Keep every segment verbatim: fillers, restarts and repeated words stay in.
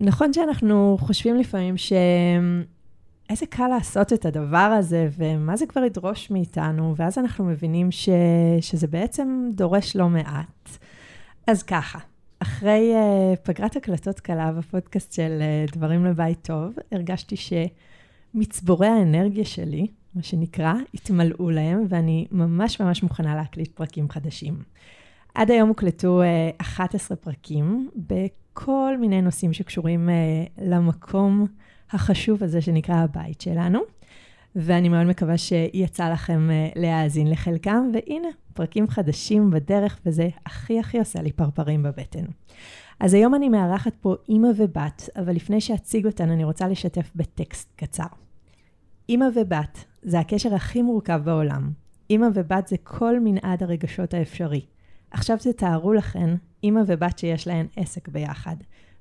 נכון שאנחנו חושבים לפעמים ש... איזה קל לעשות את הדבר הזה, ומה זה כבר ידרוש מאיתנו, ואז אנחנו מבינים ש... שזה בעצם דורש לא מעט. אז ככה, אחרי uh, פגרת הקלטות קלה בפודקאסט של uh, דברים לבית טוב, הרגשתי שמצבורי האנרגיה שלי, מה שנקרא, התמלאו להם, ואני ממש ממש מוכנה להקליט פרקים חדשים. עד היום הוקלטו uh, אחד עשר פרקים, בכל מיני נושאים שקשורים uh, למקום החשוב הזה שנקרא הבית שלנו, ואני מאוד מקווה שיצא לכם להאזין לחלקם, והנה, פרקים חדשים בדרך, וזה הכי הכי עושה לי פרפרים בבטן. אז היום אני מארחת פה אמא ובת, אבל לפני שאציג אותן אני רוצה לשתף בטקסט קצר. אמא ובת זה הקשר הכי מורכב בעולם. אמא ובת זה כל מנעד הרגשות האפשרי. עכשיו תתארו לכן אמא ובת שיש להן עסק ביחד,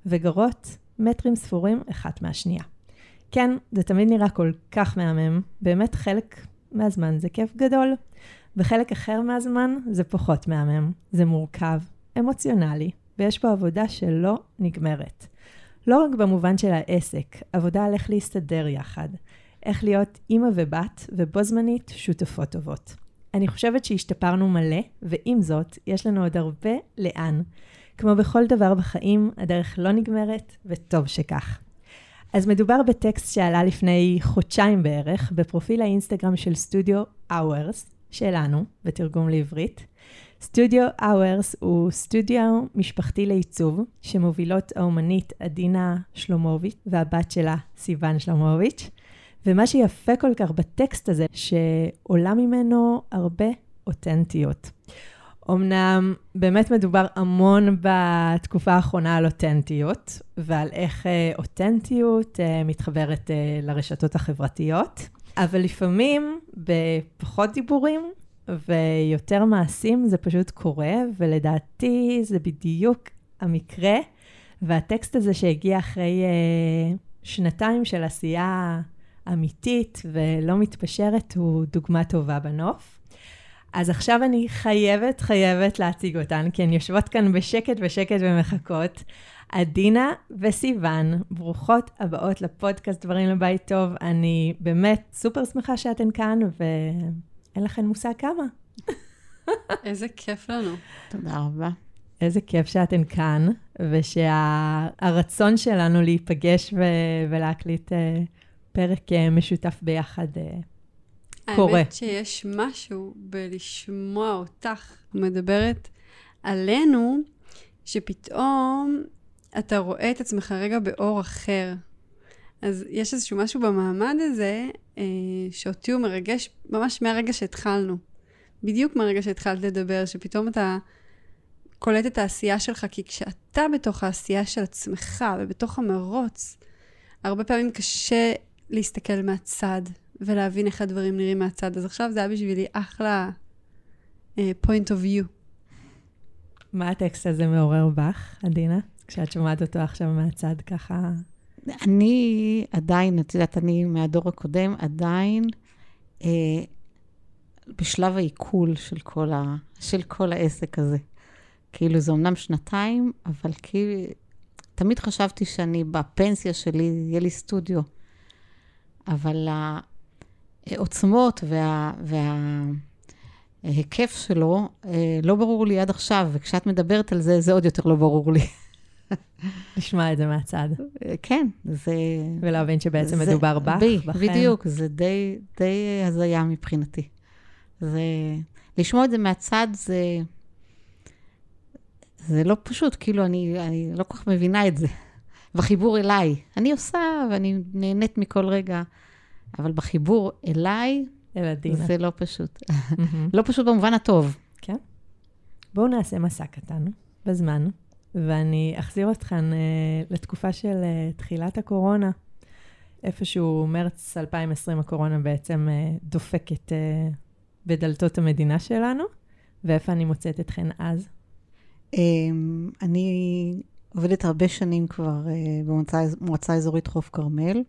וגרות מטרים ספורים אחת מהשנייה. כן, זה תמיד נראה כל כך מהמם, באמת חלק מהזמן זה כיף גדול, וחלק אחר מהזמן זה פחות מהמם, זה מורכב, אמוציונלי, ויש פה עבודה שלא נגמרת. לא רק במובן של העסק, עבודה על איך להסתדר יחד, איך להיות אמא ובת ובו זמנית שותפות טובות. אני חושבת שהשתפרנו מלא, ועם זאת יש לנו עוד הרבה לאן. כמו בכל דבר בחיים, הדרך לא נגמרת, וטוב שכך. אז מדובר בטקסט שעלה לפני חודשיים בערך, בפרופיל האינסטגרם של סטודיו אאוורס, שלנו, בתרגום לעברית. סטודיו אאוורס הוא סטודיו משפחתי לעיצוב, שמובילות האומנית עדינה שלומוביץ' והבת שלה סיוון שלומוביץ'. ומה שיפה כל כך בטקסט הזה, שעולה ממנו הרבה אותנטיות. אמנם באמת מדובר המון בתקופה האחרונה על אותנטיות, ועל איך אותנטיות מתחברת לרשתות החברתיות, אבל לפעמים בפחות דיבורים ויותר מעשים זה פשוט קורה, ולדעתי זה בדיוק המקרה, והטקסט הזה שהגיע אחרי שנתיים של עשייה אמיתית ולא מתפשרת הוא דוגמה טובה בנוף. אז עכשיו אני חייבת, חייבת להציג אותן, כי הן יושבות כאן בשקט בשקט ומחכות. עדינה וסיוון, ברוכות הבאות לפודקאסט דברים לבית טוב. אני באמת סופר שמחה שאתן כאן, ואין לכן מושג כמה. איזה כיף לנו. תודה רבה. איזה כיף שאתן כאן, ושהרצון שלנו להיפגש ולהקליט פרק משותף ביחד קורה. האמת שיש משהו בלשמוע אותך מדברת עלינו, שפתאום אתה רואה את עצמך רגע באור אחר. אז יש איזשהו משהו במעמד הזה, אה, שאותי הוא מרגש ממש מהרגע שהתחלנו. בדיוק מהרגע שהתחלת לדבר, שפתאום אתה קולט את העשייה שלך, כי כשאתה בתוך העשייה של עצמך ובתוך המרוץ, הרבה פעמים קשה להסתכל מהצד. ולהבין איך הדברים נראים מהצד. אז עכשיו זה היה בשבילי אחלה uh, point of view. מה הטקסט הזה מעורר בך, עדינה? כשאת שומעת אותו עכשיו מהצד ככה? אני עדיין, את יודעת, אני מהדור הקודם, עדיין אה, בשלב העיכול של כל, ה, של כל העסק הזה. כאילו זה אמנם שנתיים, אבל כאילו, תמיד חשבתי שאני בפנסיה שלי, יהיה לי סטודיו. אבל העוצמות וה, וההיקף שלו לא ברור לי עד עכשיו, וכשאת מדברת על זה, זה עוד יותר לא ברור לי. נשמע את זה מהצד. כן, זה... ולהבין שבעצם זה, מדובר בך, בי, בכם. בדיוק, זה די, די הזיה מבחינתי. זה, לשמוע את זה מהצד, זה, זה לא פשוט, כאילו אני, אני לא כל כך מבינה את זה. בחיבור אליי. אני עושה, ואני נהנית מכל רגע, אבל בחיבור אליי, זה לא פשוט. לא פשוט במובן הטוב. כן. בואו נעשה מסע קטן, בזמן, ואני אחזיר אתכן לתקופה של תחילת הקורונה. איפשהו מרץ אלפיים עשרים, הקורונה בעצם דופקת בדלתות המדינה שלנו, ואיפה אני מוצאת אתכן אז? אני... עובדת הרבה שנים כבר במועצה אזורית חוף כרמל,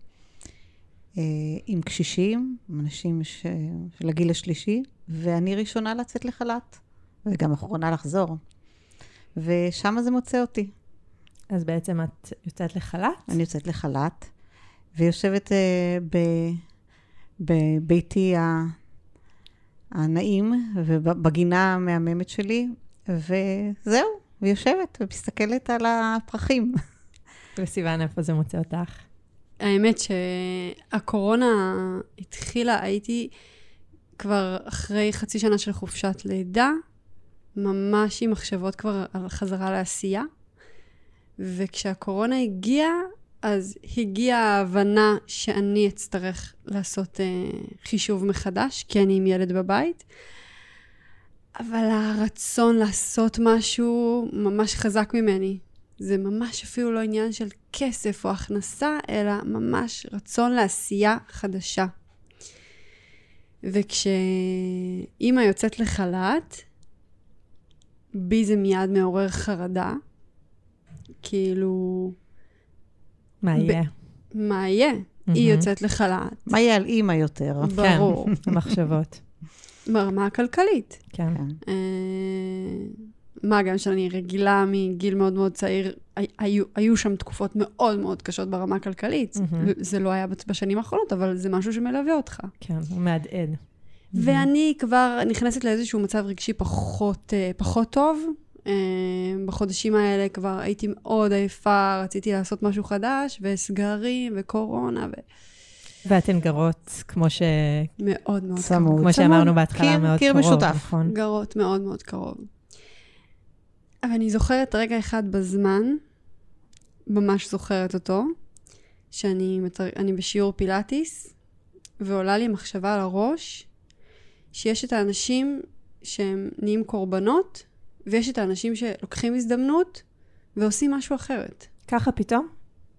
עם קשישים, אנשים של הגיל השלישי, ואני ראשונה לצאת לחל"ת, וגם אחרונה לחזור. ושם זה מוצא אותי. אז בעצם את יוצאת לחל"ת? אני יוצאת לחל"ת, ויושבת בביתי הנעים, ובגינה המהממת שלי, וזהו, ויושבת, ומסתכלת על הפרחים. וסיוון, איפה זה מוצא אותך? האמת שהקורונה התחילה, הייתי כבר אחרי חצי שנה של חופשת לידה, ממש עם מחשבות כבר על חזרה לעשייה, וכשהקורונה הגיעה, אז הגיעה ההבנה שאני אצטרך לעשות אה, חישוב מחדש, כי אני עם ילד בבית, אבל הרצון לעשות משהו ממש חזק ממני. זה ממש אפילו לא עניין של כסף או הכנסה, אלא ממש רצון לעשייה חדשה. וכשאמא יוצאת לחל"ת, בי זה מיד מעורר חרדה, כאילו... מה יהיה? מה יהיה? היא יוצאת לחל"ת. מה יהיה על אמא יותר? ברור. המחשבות. ברמה הכלכלית. כן. מה גם שאני רגילה מגיל מאוד מאוד צעיר, היו שם תקופות מאוד מאוד קשות ברמה הכלכלית. זה לא היה בשנים האחרונות, אבל זה משהו שמלווה אותך. כן, הוא מעדעד. ואני כבר נכנסת לאיזשהו מצב רגשי פחות טוב. בחודשים האלה כבר הייתי מאוד עייפה, רציתי לעשות משהו חדש, וסגרים, וקורונה, ו... ואתן גרות, כמו ש... מאוד מאוד קרוב. כמו שאמרנו בהתחלה, מאוד קרוב. קיר משותף. גרות מאוד מאוד קרוב. אבל אני זוכרת רגע אחד בזמן, ממש זוכרת אותו, שאני בשיעור פילאטיס, ועולה לי מחשבה על הראש, שיש את האנשים שהם נהיים קורבנות, ויש את האנשים שלוקחים הזדמנות, ועושים משהו אחרת. ככה פתאום?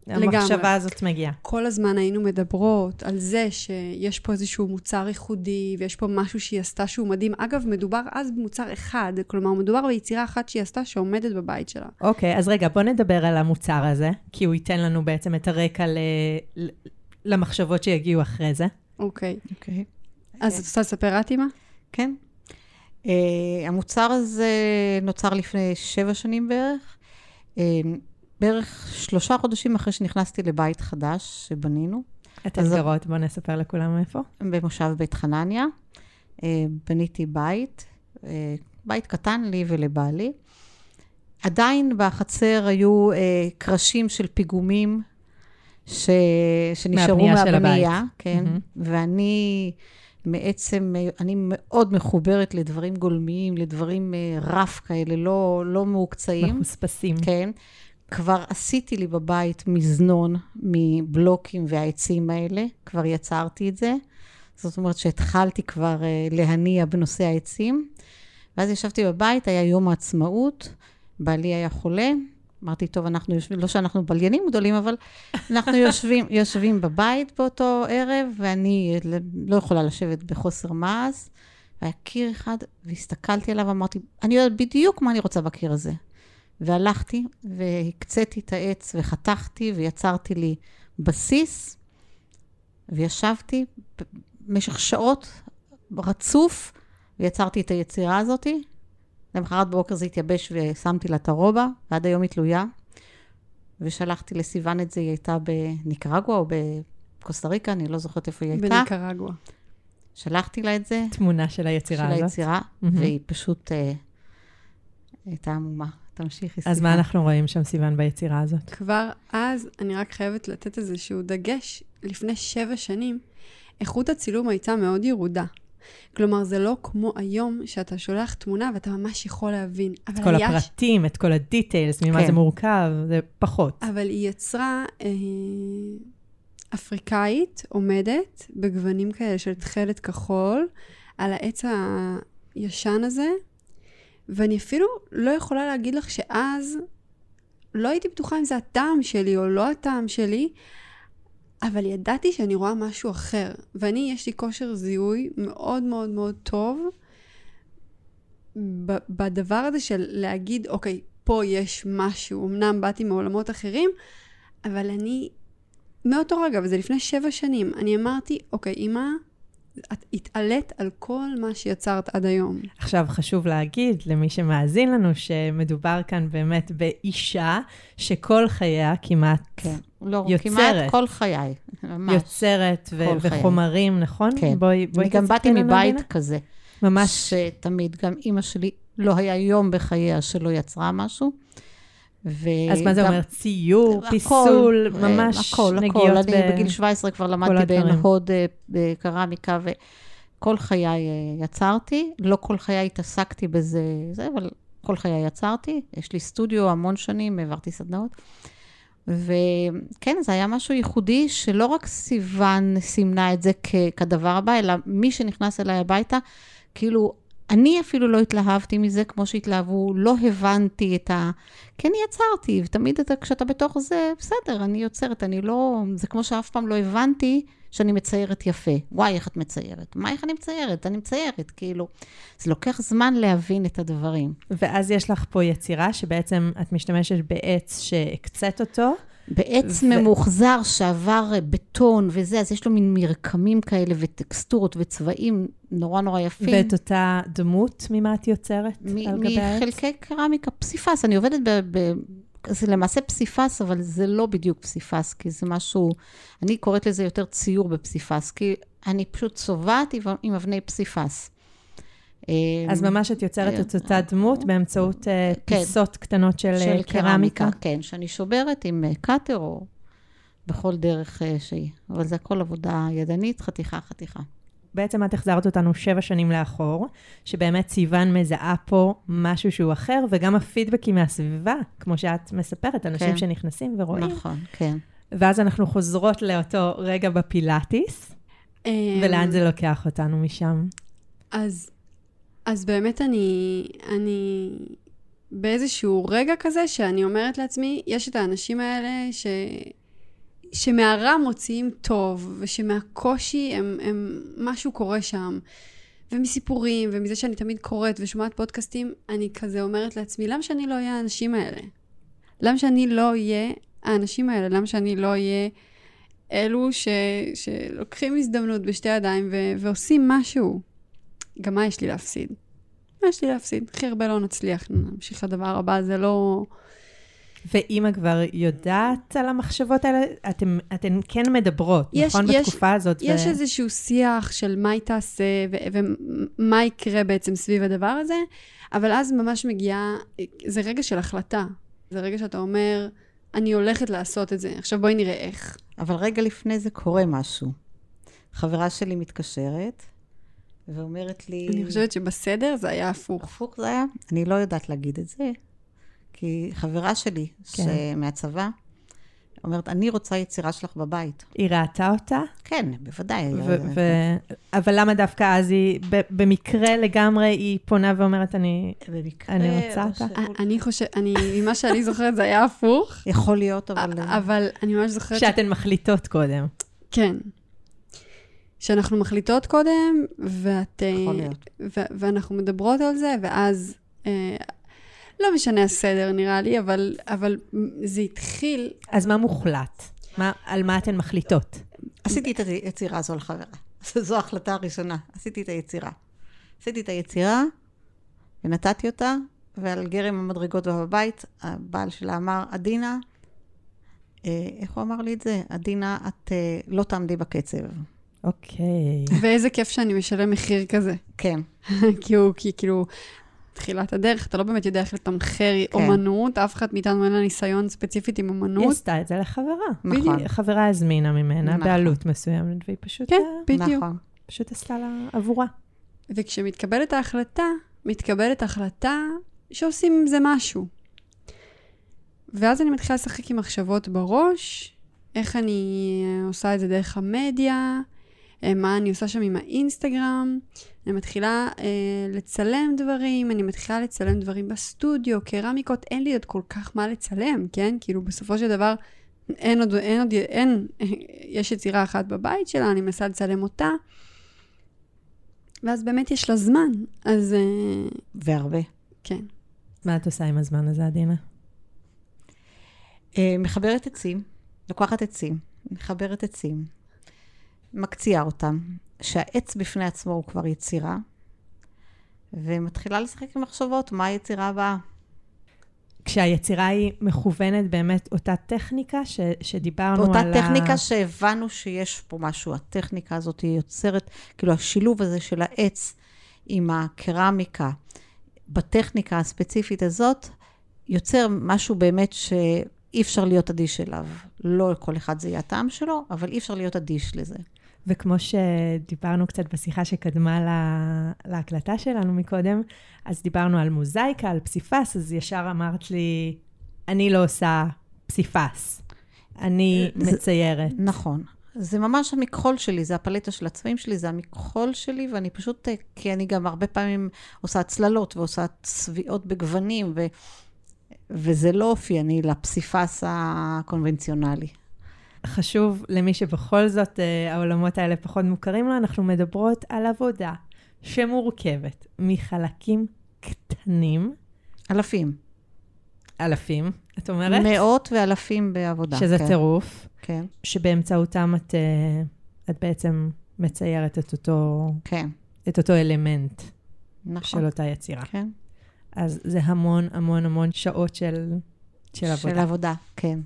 לגמרי. המחשבה הזאת מגיעה. כל הזמן היינו מדברות על זה, שיש פה איזשהו מוצר ייחודי, ויש פה משהו שהיא עשתה שהוא מדהים. אגב, מדובר אז במוצר אחד, כלומר, מדובר ביצירה אחת שהיא עשתה, שעומדת בבית שלה. אוקיי, אז רגע, בוא נדבר על המוצר הזה, כי הוא ייתן לנו בעצם את הרקע ל... למחשבות שיגיעו אחרי זה. אוקיי. אוקיי. אז את רוצה לספר את אימא? כן. Uh, המוצר הזה נוצר לפני שבע שנים בערך, uh, בערך שלושה חודשים אחרי שנכנסתי לבית חדש שבנינו. אתן גרות, בוא נספר לכולם איפה. במושב בית חנניה, uh, בניתי בית, uh, בית קטן לי ולבעלי. עדיין בחצר היו uh, קרשים של פיגומים ש... שנשארו מהבנייה, כן, mm-hmm. ואני... מעצם, אני מאוד מחוברת לדברים גולמיים, לדברים רף כאלה, לא, לא מעוקצאים. מחוספסים. כן. כבר עשיתי לי בבית מזנון מבלוקים והעצים האלה, כבר יצרתי את זה. זאת אומרת שהתחלתי כבר להניע בנושא העצים. ואז ישבתי בבית, היה יום העצמאות, בעלי היה חולה. אמרתי, טוב, אנחנו יושבים, לא שאנחנו בליינים גדולים, אבל אנחנו יושבים, יושבים בבית באותו ערב, ואני לא יכולה לשבת בחוסר מעש. והיה קיר אחד, והסתכלתי עליו, אמרתי, אני יודעת בדיוק מה אני רוצה בקיר הזה. והלכתי, והקציתי את העץ, וחתכתי, ויצרתי לי בסיס, וישבתי במשך שעות רצוף, ויצרתי את היצירה הזאת, למחרת בוקר זה התייבש ושמתי לה את הרובה, ועד היום היא תלויה, ושלחתי לסיוון את זה, היא הייתה בניקרגואה או בקוסטה ריקה, אני לא זוכרת איפה היא הייתה. בניקרגואה. שלחתי לה את זה. תמונה של היצירה הזאת. של היצירה, והיא פשוט הייתה עמומה. תמשיכי סיוון. אז מה אנחנו רואים שם סיוון ביצירה הזאת? כבר אז אני רק חייבת לתת איזשהו דגש, לפני שבע שנים, איכות הצילום הייתה מאוד ירודה. כלומר, זה לא כמו היום שאתה שולח תמונה ואתה ממש יכול להבין. את כל הפרטים, את כל הדיטיילס, ממה זה מורכב, זה פחות. אבל היא יצרה אפריקאית עומדת בגוונים כאלה של תכלת כחול על העץ הישן הזה, ואני אפילו לא יכולה להגיד לך שאז לא הייתי בטוחה אם זה הטעם שלי או לא הטעם שלי, אבל ידעתי שאני רואה משהו אחר, ואני, יש לי כושר זיהוי מאוד מאוד מאוד טוב, ב- בדבר הזה של להגיד, אוקיי, פה יש משהו, אמנם באתי מעולמות אחרים, אבל אני, מאותו רגע, וזה לפני שבע שנים, אני אמרתי, אוקיי, אמא, את התעלית על כל מה שיצרת עד היום. עכשיו חשוב להגיד למי שמאזין לנו שמדובר כאן באמת באישה שכל חייה כמעט כן. לא, יוצרת. כמעט כל חיי. ממש. יוצרת ו- וחומרים, חיי. נכון? כן. בואי, בואי אני גם באתי מבית עדינה? כזה. ממש. שתמיד גם אמא שלי לא היה יום בחייה שלא יצרה משהו. ו- אז מה זה אומר? ציור, פיסול, הכל, ממש הכל, נגיעות. הכל. אני ב- בגיל שבע עשרה כבר למדתי בהנחות בקרמיקה, וכל חיי יצרתי. לא כל חיי התעסקתי בזה, זה, אבל כל חיי יצרתי. יש לי סטודיו המון שנים, העברתי סדנאות. וכן, זה היה משהו ייחודי, שלא רק סיוון סימנה את זה כ- כדבר הבא, אלא מי שנכנס אליי הביתה, כאילו... אני אפילו לא התלהבתי מזה כמו שהתלהבו, לא הבנתי את ה... כן, יצרתי, ותמיד אתה, כשאתה בתוך זה, בסדר, אני יוצרת, אני לא... זה כמו שאף פעם לא הבנתי שאני מציירת יפה. וואי, איך את מציירת? מה, איך אני מציירת? אני מציירת, כאילו. זה לוקח זמן להבין את הדברים. ואז יש לך פה יצירה שבעצם את משתמשת בעץ שהקצת אותו. בעץ ו... ממוחזר שעבר בטון וזה, אז יש לו מין מרקמים כאלה וטקסטורות וצבעים נורא נורא יפים. ואת אותה דמות ממה את יוצרת מ- על גבי העץ? מחלקי קרמיקה, פסיפס, אני עובדת ב... ב... זה למעשה פסיפס, אבל זה לא בדיוק פסיפס, כי זה משהו, אני קוראת לזה יותר ציור בפסיפס, כי אני פשוט צובעת עם אבני פסיפס. אז ממש את יוצרת את אותה דמות באמצעות פיסות קטנות של קרמיקה. כן, שאני שוברת עם קאטר או בכל דרך שהיא. אבל זה הכל עבודה ידנית, חתיכה, חתיכה. בעצם את החזרת אותנו שבע שנים לאחור, שבאמת סיוון מזהה פה משהו שהוא אחר, וגם הפידבקים מהסביבה, כמו שאת מספרת, אנשים שנכנסים ורואים. נכון, כן. ואז אנחנו חוזרות לאותו רגע בפילאטיס, ולאן זה לוקח אותנו משם? אז... אז באמת אני, אני באיזשהו רגע כזה שאני אומרת לעצמי, יש את האנשים האלה ש, שמהרע מוציאים טוב, ושמהקושי הם, הם, משהו קורה שם. ומסיפורים, ומזה שאני תמיד קוראת ושומעת פודקאסטים, אני כזה אומרת לעצמי, למה שאני לא אהיה האנשים האלה? למה שאני לא אהיה האנשים האלה? למה שאני לא אהיה אלו ש, שלוקחים הזדמנות בשתי ידיים ו, ועושים משהו? גם מה יש לי להפסיד? מה יש לי להפסיד? הכי הרבה לא נצליח, נמשיך לדבר הבא, זה לא... ואמא כבר יודעת על המחשבות האלה? אתם, אתם כן מדברות, יש, נכון? יש, בתקופה הזאת? יש ו... איזשהו שיח של מה היא תעשה, ו- ומה יקרה בעצם סביב הדבר הזה, אבל אז ממש מגיעה, זה רגע של החלטה. זה רגע שאתה אומר, אני הולכת לעשות את זה, עכשיו בואי נראה איך. אבל רגע לפני זה קורה משהו. חברה שלי מתקשרת, ואומרת לי... אני חושבת שבסדר זה היה הפוך. הפוך זה היה? אני לא יודעת להגיד את זה, כי חברה שלי, כן. מהצבא, אומרת, אני רוצה יצירה שלך בבית. היא ראתה אותה? כן, בוודאי. ו- ו- ו- אבל למה דווקא אז היא, במקרה לגמרי, היא פונה ואומרת, אני, אני רוצה אותה? אני חושבת, ממה שאני זוכרת זה היה הפוך. יכול להיות, אבל... אבל אני ממש זוכרת... שאתן מחליטות קודם. כן. שאנחנו מחליטות קודם, ואת, ו- ואנחנו מדברות על זה, ואז, אה, לא משנה הסדר נראה לי, אבל, אבל זה התחיל... אז מה מוחלט? מה, על מה אתן מחליטות? עשיתי את היצירה הזו לחברה. זו ההחלטה הראשונה. עשיתי את היצירה. עשיתי את היצירה, ונתתי אותה, ועל גרם המדרגות בבית, הבעל שלה אמר, עדינה, אה, איך הוא אמר לי את זה? עדינה, את אה, לא תעמדי בקצב. אוקיי. ואיזה כיף שאני משלם מחיר כזה. כן. כי הוא, כי כאילו, תחילת הדרך, אתה לא באמת יודע איך לתמחר אומנות, אף אחד מאיתנו אין לה ניסיון ספציפית עם אומנות. היא עשתה את זה לחברה. נכון. חברה הזמינה ממנה, בעלות מסוימת, והיא פשוט... כן, בדיוק. פשוט עשתה לה עבורה. וכשמתקבלת ההחלטה, מתקבלת החלטה שעושים עם זה משהו. ואז אני מתחילה לשחק עם מחשבות בראש, איך אני עושה את זה דרך המדיה, מה אני עושה שם עם האינסטגרם, אני מתחילה אה, לצלם דברים, אני מתחילה לצלם דברים בסטודיו, קרמיקות, אין לי עוד כל כך מה לצלם, כן? כאילו בסופו של דבר, אין עוד, אין עוד, אין, יש יצירה אחת בבית שלה, אני מנסה לצלם אותה, ואז באמת יש לה זמן, אז... אה, והרבה. כן. מה את עושה עם הזמן הזה, עדינה? אה, מחברת עצים. לוקחת עצים, מחברת עצים, מקציעה אותם, שהעץ בפני עצמו הוא כבר יצירה, ומתחילה לשחק עם מחשבות, מה היצירה הבאה? כשהיצירה היא מכוונת באמת אותה טכניקה ש, שדיברנו אותה על ה... אותה טכניקה שהבנו שיש פה משהו, הטכניקה הזאת היא יוצרת, כאילו השילוב הזה של העץ עם הקרמיקה, בטכניקה הספציפית הזאת, יוצר משהו באמת שאי אפשר להיות אדיש אליו. לא כל אחד זה יהיה הטעם שלו, אבל אי אפשר להיות אדיש לזה. וכמו שדיברנו קצת בשיחה שקדמה לה, להקלטה שלנו מקודם, אז דיברנו על מוזאיקה, על פסיפס, אז ישר אמרת לי, אני לא עושה פסיפס, אני זה, מציירת. נכון. זה ממש המכחול שלי, זה הפלטה של הצבעים שלי, זה המכחול שלי, ואני פשוט, כי אני גם הרבה פעמים עושה צללות, ועושה צביעות בגוונים, ו, וזה לא אופייני לפסיפס הקונבנציונלי. חשוב למי שבכל זאת העולמות האלה פחות מוכרים לו, אנחנו מדברות על עבודה שמורכבת מחלקים קטנים. אלפים. אלפים, את אומרת? מאות ואלפים בעבודה. שזה כן. טירוף. כן. שבאמצעותם את, את בעצם מציירת את אותו, כן. את אותו אלמנט נכון. של אותה יצירה. כן. אז זה המון המון המון שעות של, של, של עבודה. של עבודה, כן.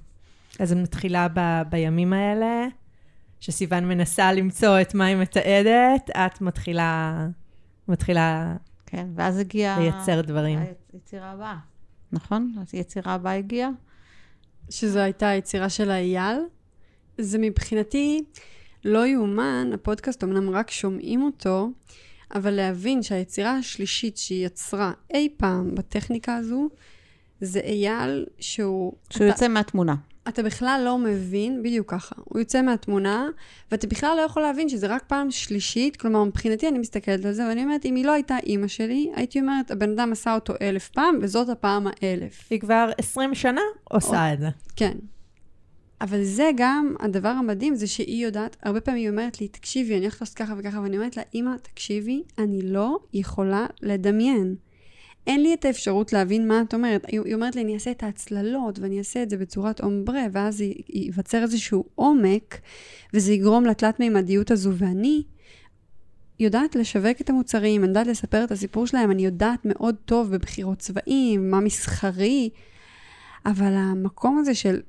אז אני מתחילה ב, בימים האלה, שסיוון מנסה למצוא את מה היא מתעדת, את מתחילה, מתחילה כן, ואז הגיע לייצר דברים. היצירה הבאה. נכון? היצירה הבאה הגיעה. שזו הייתה היצירה של האייל. זה מבחינתי לא יומן, הפודקאסט אמנם רק שומעים אותו, אבל להבין שהיצירה השלישית שהיא יצרה אי פעם בטכניקה הזו, זה אייל שהוא... שהוא אתה... יוצא מהתמונה. אתה בכלל לא מבין, בדיוק ככה, הוא יוצא מהתמונה, ואתה בכלל לא יכול להבין שזה רק פעם שלישית, כלומר, מבחינתי אני מסתכלת על זה, ואני אומרת, אם היא לא הייתה אימא שלי, הייתי אומרת, הבן אדם עשה אותו אלף פעם, וזאת הפעם האלף. היא כבר עשרים שנה עושה את זה. כן. אבל זה גם, הדבר המדהים זה שהיא יודעת, הרבה פעמים היא אומרת לי, תקשיבי, אני הולכת לעשות ככה וככה, ואני אומרת לה, אימא, תקשיבי, אני לא יכולה לדמיין. אין לי את האפשרות להבין מה את אומרת. היא אומרת לי, אני אעשה את ההצללות, ואני אעשה את זה בצורת אומברה, ואז היא ייווצר איזשהו עומק, וזה יגרום לתלת מימדיות הזו, ואני יודעת לשווק את המוצרים, אני יודעת לספר את הסיפור שלהם, אני יודעת מאוד טוב בבחירות צבעים, מה מסחרי, אבל המקום הזה של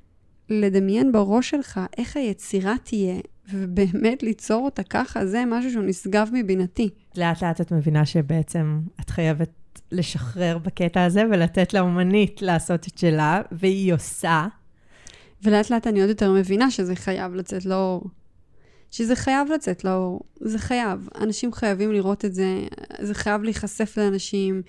לדמיין בראש שלך, איך היצירה תהיה, ובאמת ליצור אותה ככה, זה משהו שהוא נשגב מבינתי. לאט לאט את מבינה שבעצם את חייבת לשחרר בקטע הזה, ולתת לאומנית לעשות את שלה, והיא עושה. ולאט לאט אני עוד יותר מבינה שזה חייב לצאת לאור. שזה חייב לצאת לאור. זה חייב. אנשים חייבים לראות את זה. זה חייב להיחשף לאנשים.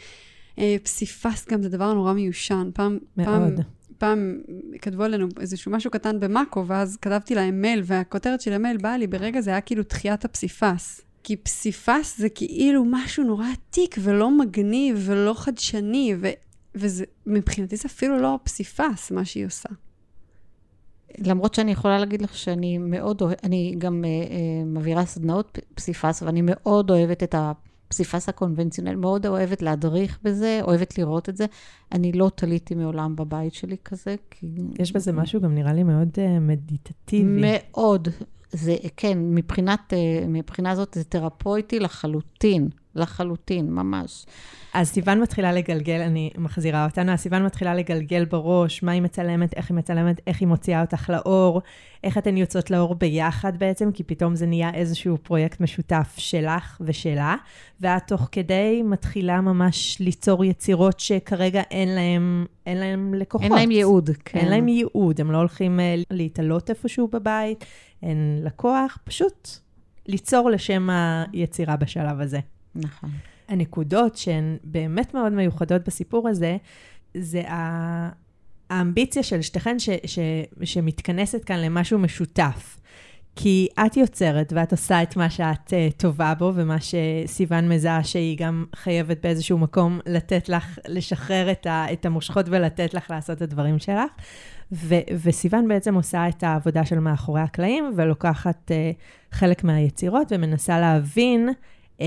פסיפס גם זה דבר נורא מיושן. פעם, מאוד. פעם, פעם כתבו עלינו איזשהו משהו קטן במאקו, ואז כתבתי להם מייל, והכותרת של המייל באה לי ברגע זה היה כאילו דחיית הפסיפס. כי פסיפס זה כאילו משהו נורא עתיק ולא מגניב ולא חדשני, ו- וזה, מבחינתי זה אפילו לא פסיפס מה שהיא עושה. למרות שאני יכולה להגיד לך שאני מאוד אוהבת, אני גם uh, uh, מעבירה סדנאות פסיפס, ואני מאוד אוהבת את הפסיפס הקונבנציונל, מאוד אוהבת להדריך בזה, אוהבת לראות את זה. אני לא תליתי מעולם בבית שלי כזה. כי... יש בזה משהו גם נראה לי מאוד uh, מדיטטיבי. מאוד. זה, כן, מבחינת, מבחינה זאת זה תרפויטי לחלוטין, לחלוטין, ממש. אז סיוון מתחילה לגלגל, אני מחזירה אותנו, אז סיוון מתחילה לגלגל בראש, מה היא מצלמת, איך היא מצלמת, איך היא מוציאה אותך לאור, איך אתן יוצאות לאור ביחד בעצם, כי פתאום זה נהיה איזשהו פרויקט משותף שלך ושלה, ואת תוך כדי מתחילה ממש ליצור יצירות שכרגע אין להם, אין להם לקוחות. אין להם ייעוד, כן. אין להם ייעוד, הם לא הולכים להתעלות איפשהו בבית, אין לקוח, פשוט ליצור לשם היצירה בשלב הזה. נכון. הנקודות שהן באמת מאוד מיוחדות בסיפור הזה, זה האמביציה של שתיכן ש, ש, שמתכנסת כאן למשהו משותף. כי את יוצרת ואת עושה את מה שאת טובה בו, ומה שסיוון מזהה שהיא גם חייבת באיזשהו מקום לתת לך, לשחרר את, ה, את המושכות ולתת לך לעשות את הדברים שלך. ו, וסיוון בעצם עושה את העבודה של מאחורי הקלעים, ולוקחת uh, חלק מהיצירות ומנסה להבין, um,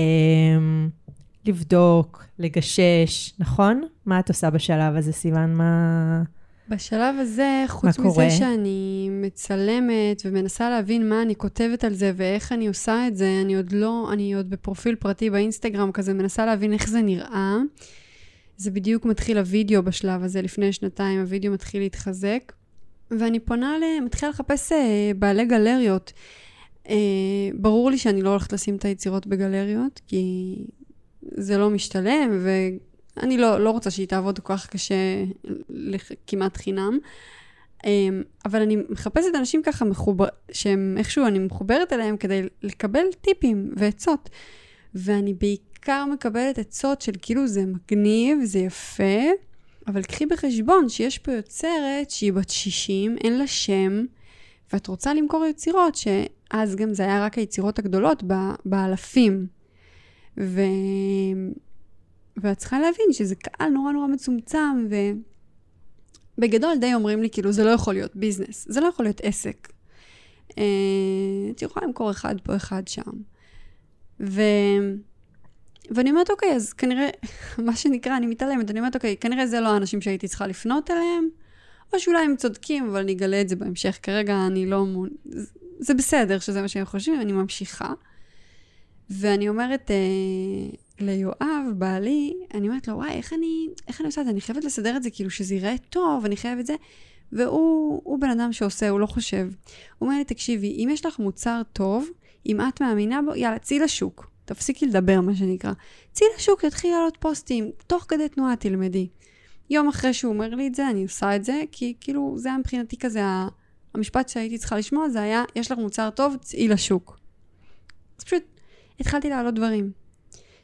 לבדוק, לגשש, נכון? מה את עושה בשלב הזה, סיוון? מה... בשלב הזה, חוץ מזה שאני מצלמת ומנסה להבין מה אני כותבת על זה ואיך אני עושה את זה, אני עוד לא, אני עוד בפרופיל פרטי באינסטגרם כזה, מנסה להבין איך זה נראה. זה בדיוק מתחיל הוידאו בשלב הזה, לפני שנתיים הוידאו מתחיל להתחזק. ואני פונה ל... מתחילה לחפש בעלי גלריות. ברור לי שאני לא הולכת לשים את היצירות בגלריות, כי זה לא משתלם, ו... אני לא, לא רוצה שהיא תעבוד כל כך קשה כמעט חינם. אבל אני מחפשת אנשים ככה מחובר, שהם איכשהו אני מחוברת אליהם כדי לקבל טיפים ועצות. ואני בעיקר מקבלת עצות של כאילו זה מגניב, זה יפה. אבל קחי בחשבון שיש פה יוצרת שהיא בת שישים, אין לה שם. ואת רוצה למכור יצירות שאז גם זה היה רק היצירות הגדולות באלפים. ו... ואת צריכה להבין שזה קהל נורא נורא מצומצם, ובגדול די אומרים לי, כאילו, זה לא יכול להיות ביזנס, זה לא יכול להיות עסק. את יכולה למכור אחד פה, אחד שם. ו... ואני אומרת, אוקיי, אז כנראה, מה שנקרא, אני מתעלמת, אני אומרת, אוקיי, כנראה זה לא האנשים שהייתי צריכה לפנות אליהם, או שאולי הם צודקים, אבל אני אגלה את זה בהמשך. כרגע אני לא... זה בסדר שזה מה שהם חושבים, אני ממשיכה. ואני אומרת... ליואב, בעלי, אני אומרת לו, וואי, איך אני, איך אני עושה את זה? אני חייבת לסדר את זה, כאילו שזה יראה טוב, אני חייבת את זה. והוא, הוא בן אדם שעושה, הוא לא חושב. הוא אומר לי, תקשיבי, אם יש לך מוצר טוב, אם את מאמינה בו, יאללה, צאי לשוק. תפסיקי לדבר, מה שנקרא. צאי לשוק, תתחיל לעלות פוסטים, תוך כדי תנועה תלמדי. יום אחרי שהוא אומר לי את זה, אני עושה את זה, כי כאילו, זה היה מבחינתי כזה, המשפט שהייתי צריכה לשמוע, זה היה, יש לך מוצר טוב, צאי לשוק. אז פשוט, התחלתי לעלות דברים.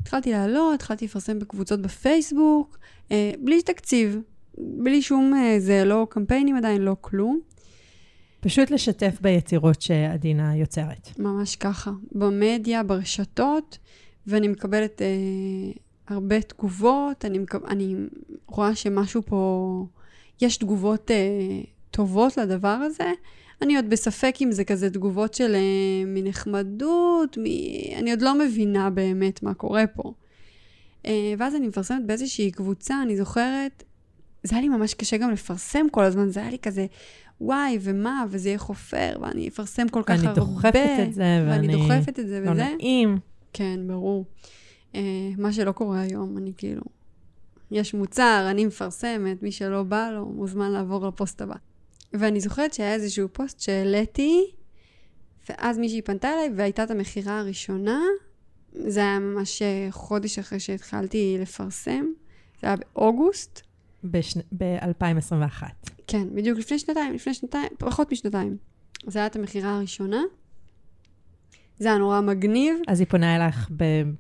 התחלתי לעלות, התחלתי לפרסם בקבוצות בפייסבוק, אה, בלי תקציב, בלי שום, אה, זה לא קמפיינים עדיין, לא כלום. פשוט לשתף ביצירות שעדינה יוצרת. ממש ככה, במדיה, ברשתות, ואני מקבלת אה, הרבה תגובות, אני, מקב... אני רואה שמשהו פה, יש תגובות אה, טובות לדבר הזה, אני עוד בספק אם זה כזה תגובות של מנחמדות, אני עוד לא מבינה באמת מה קורה פה. ואז אני מפרסמת באיזושהי קבוצה, אני זוכרת, זה היה לי ממש קשה גם לפרסם כל הזמן, זה היה לי כזה, וואי ומה, וזה יהיה חופר, ואני אפרסם כל כך הרבה. ואני דוחפת את זה, ואני דוחפת את זה וזה. לא נעים. כן, ברור. מה שלא קורה היום, אני כאילו, יש מוצר, אני מפרסמת, מי שלא בא לו, מוזמן לעבור לפוסט הבא. ואני זוכרת שהיה איזשהו פוסט שהעליתי, ואז מישהי פנתה אליי, והייתה את המחירה הראשונה, זה היה ממש חודש אחרי שהתחלתי לפרסם, זה היה באוגוסט. ב-אלפיים עשרים ואחת. כן, בדיוק לפני שנתיים, לפני שנתיים, פחות משנתיים. זה היה את המחירה הראשונה, זה היה נורא מגניב. אז היא פונה אלייך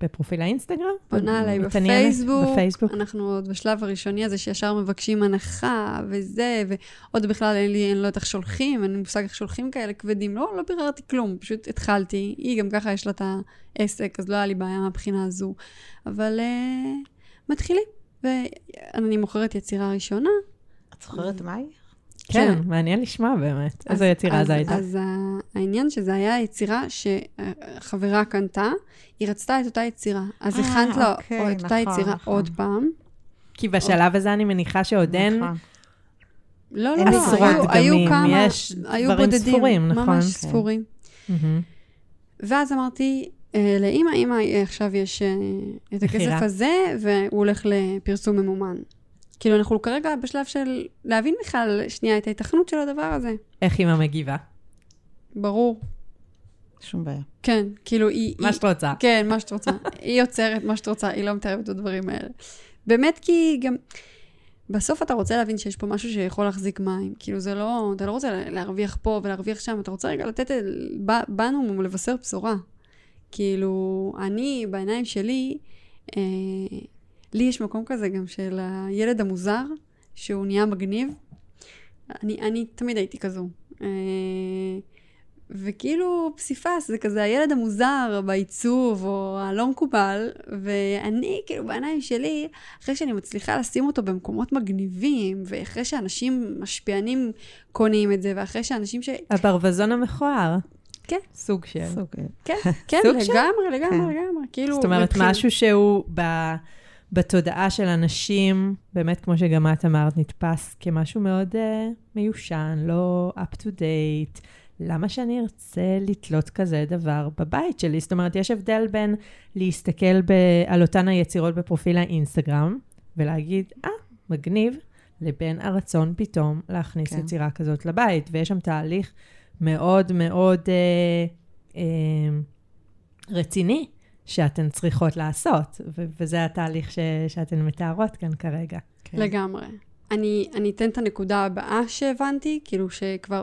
בפרופיל האינסטגרם? פונה אליי בפייסבוק. בפייסבוק. אנחנו עוד בשלב הראשוני הזה שישר מבקשים הנחה וזה, ועוד בכלל אין לי, אני לא יודעת איך שולחים, אני מושג איך שולחים כאלה כבדים. לא, לא ביררתי כלום, פשוט התחלתי. היא גם ככה יש לה את העסק, אז לא היה לי בעיה מהבחינה הזו. אבל uh, מתחילים. ואני מוכרת יצירה ראשונה. את זוכרת מה היא? כן, מעניין לשמוע באמת. אז, איזו יצירה אז, זה הייתה. אז העניין שזה היה יצירה שחברה קנתה, היא רצתה את אותה יצירה. אז הכנת לה אוקיי, או את נכון, אותה יצירה נכון. עוד פעם. כי בשלב עוד... הזה אני מניחה שעוד אין... נכון. לא, לא, לא. עשרות דגמים, כמה, יש דברים בודדים, ספורים, נכון. ממש כן. ספורים. Mm-hmm. ואז אמרתי אה, לאמא, אמא, עכשיו יש אה, את הכסף הזה, והוא הולך לפרסום ממומן. כאילו אנחנו כרגע בשלב של להבין בכלל שנייה את ההתכנות של הדבר הזה. איך אימא מגיבה? ברור. שום בעיה. כן, כאילו היא... מה שאת רוצה. כן, מה שאת רוצה. היא יוצרת מה שאת רוצה, היא לא מתערבת את הדברים האלה. באמת כי גם... בסוף אתה רוצה להבין שיש פה משהו שיכול להחזיק מים. כאילו זה לא... אתה לא רוצה להרוויח פה ולהרוויח שם, אתה רוצה רגע לתת בנו לבשר בשורה. כאילו, אני בעיניים שלי... אה, לי יש מקום כזה גם של הילד המוזר, שהוא נהיה מגניב. אני, אני תמיד הייתי כזו. וכאילו פסיפס, זה כזה הילד המוזר בעיצוב, או הלא מקובל, ואני כאילו בעיניים שלי, אחרי שאני מצליחה לשים אותו במקומות מגניבים, ואחרי שאנשים משפיענים קונים את זה, ואחרי שאנשים ש... הברווזון המכוער. כן. סוג של. סוג של. כן, כן, לגמרי, לגמרי, לגמרי. זאת אומרת, משהו שהוא ב... בתודעה של אנשים, באמת כמו שגם את אמרת, נתפס כמשהו מאוד uh, מיושן, לא up to date. למה שאני ארצה לתלות כזה דבר בבית שלי? זאת אומרת, יש הבדל בין להסתכל ב- על אותן היצירות בפרופיל האינסטגרם, ולהגיד, אה, ah, מגניב, לבין הרצון פתאום להכניס כן. יצירה כזאת לבית. ויש שם תהליך מאוד מאוד uh, uh, רציני, שאתן צריכות לעשות, ו- וזה התהליך ש- שאתן מתארות כאן כרגע. כן. לגמרי. אני, אני אתן את הנקודה הבאה שהבנתי, כאילו שכבר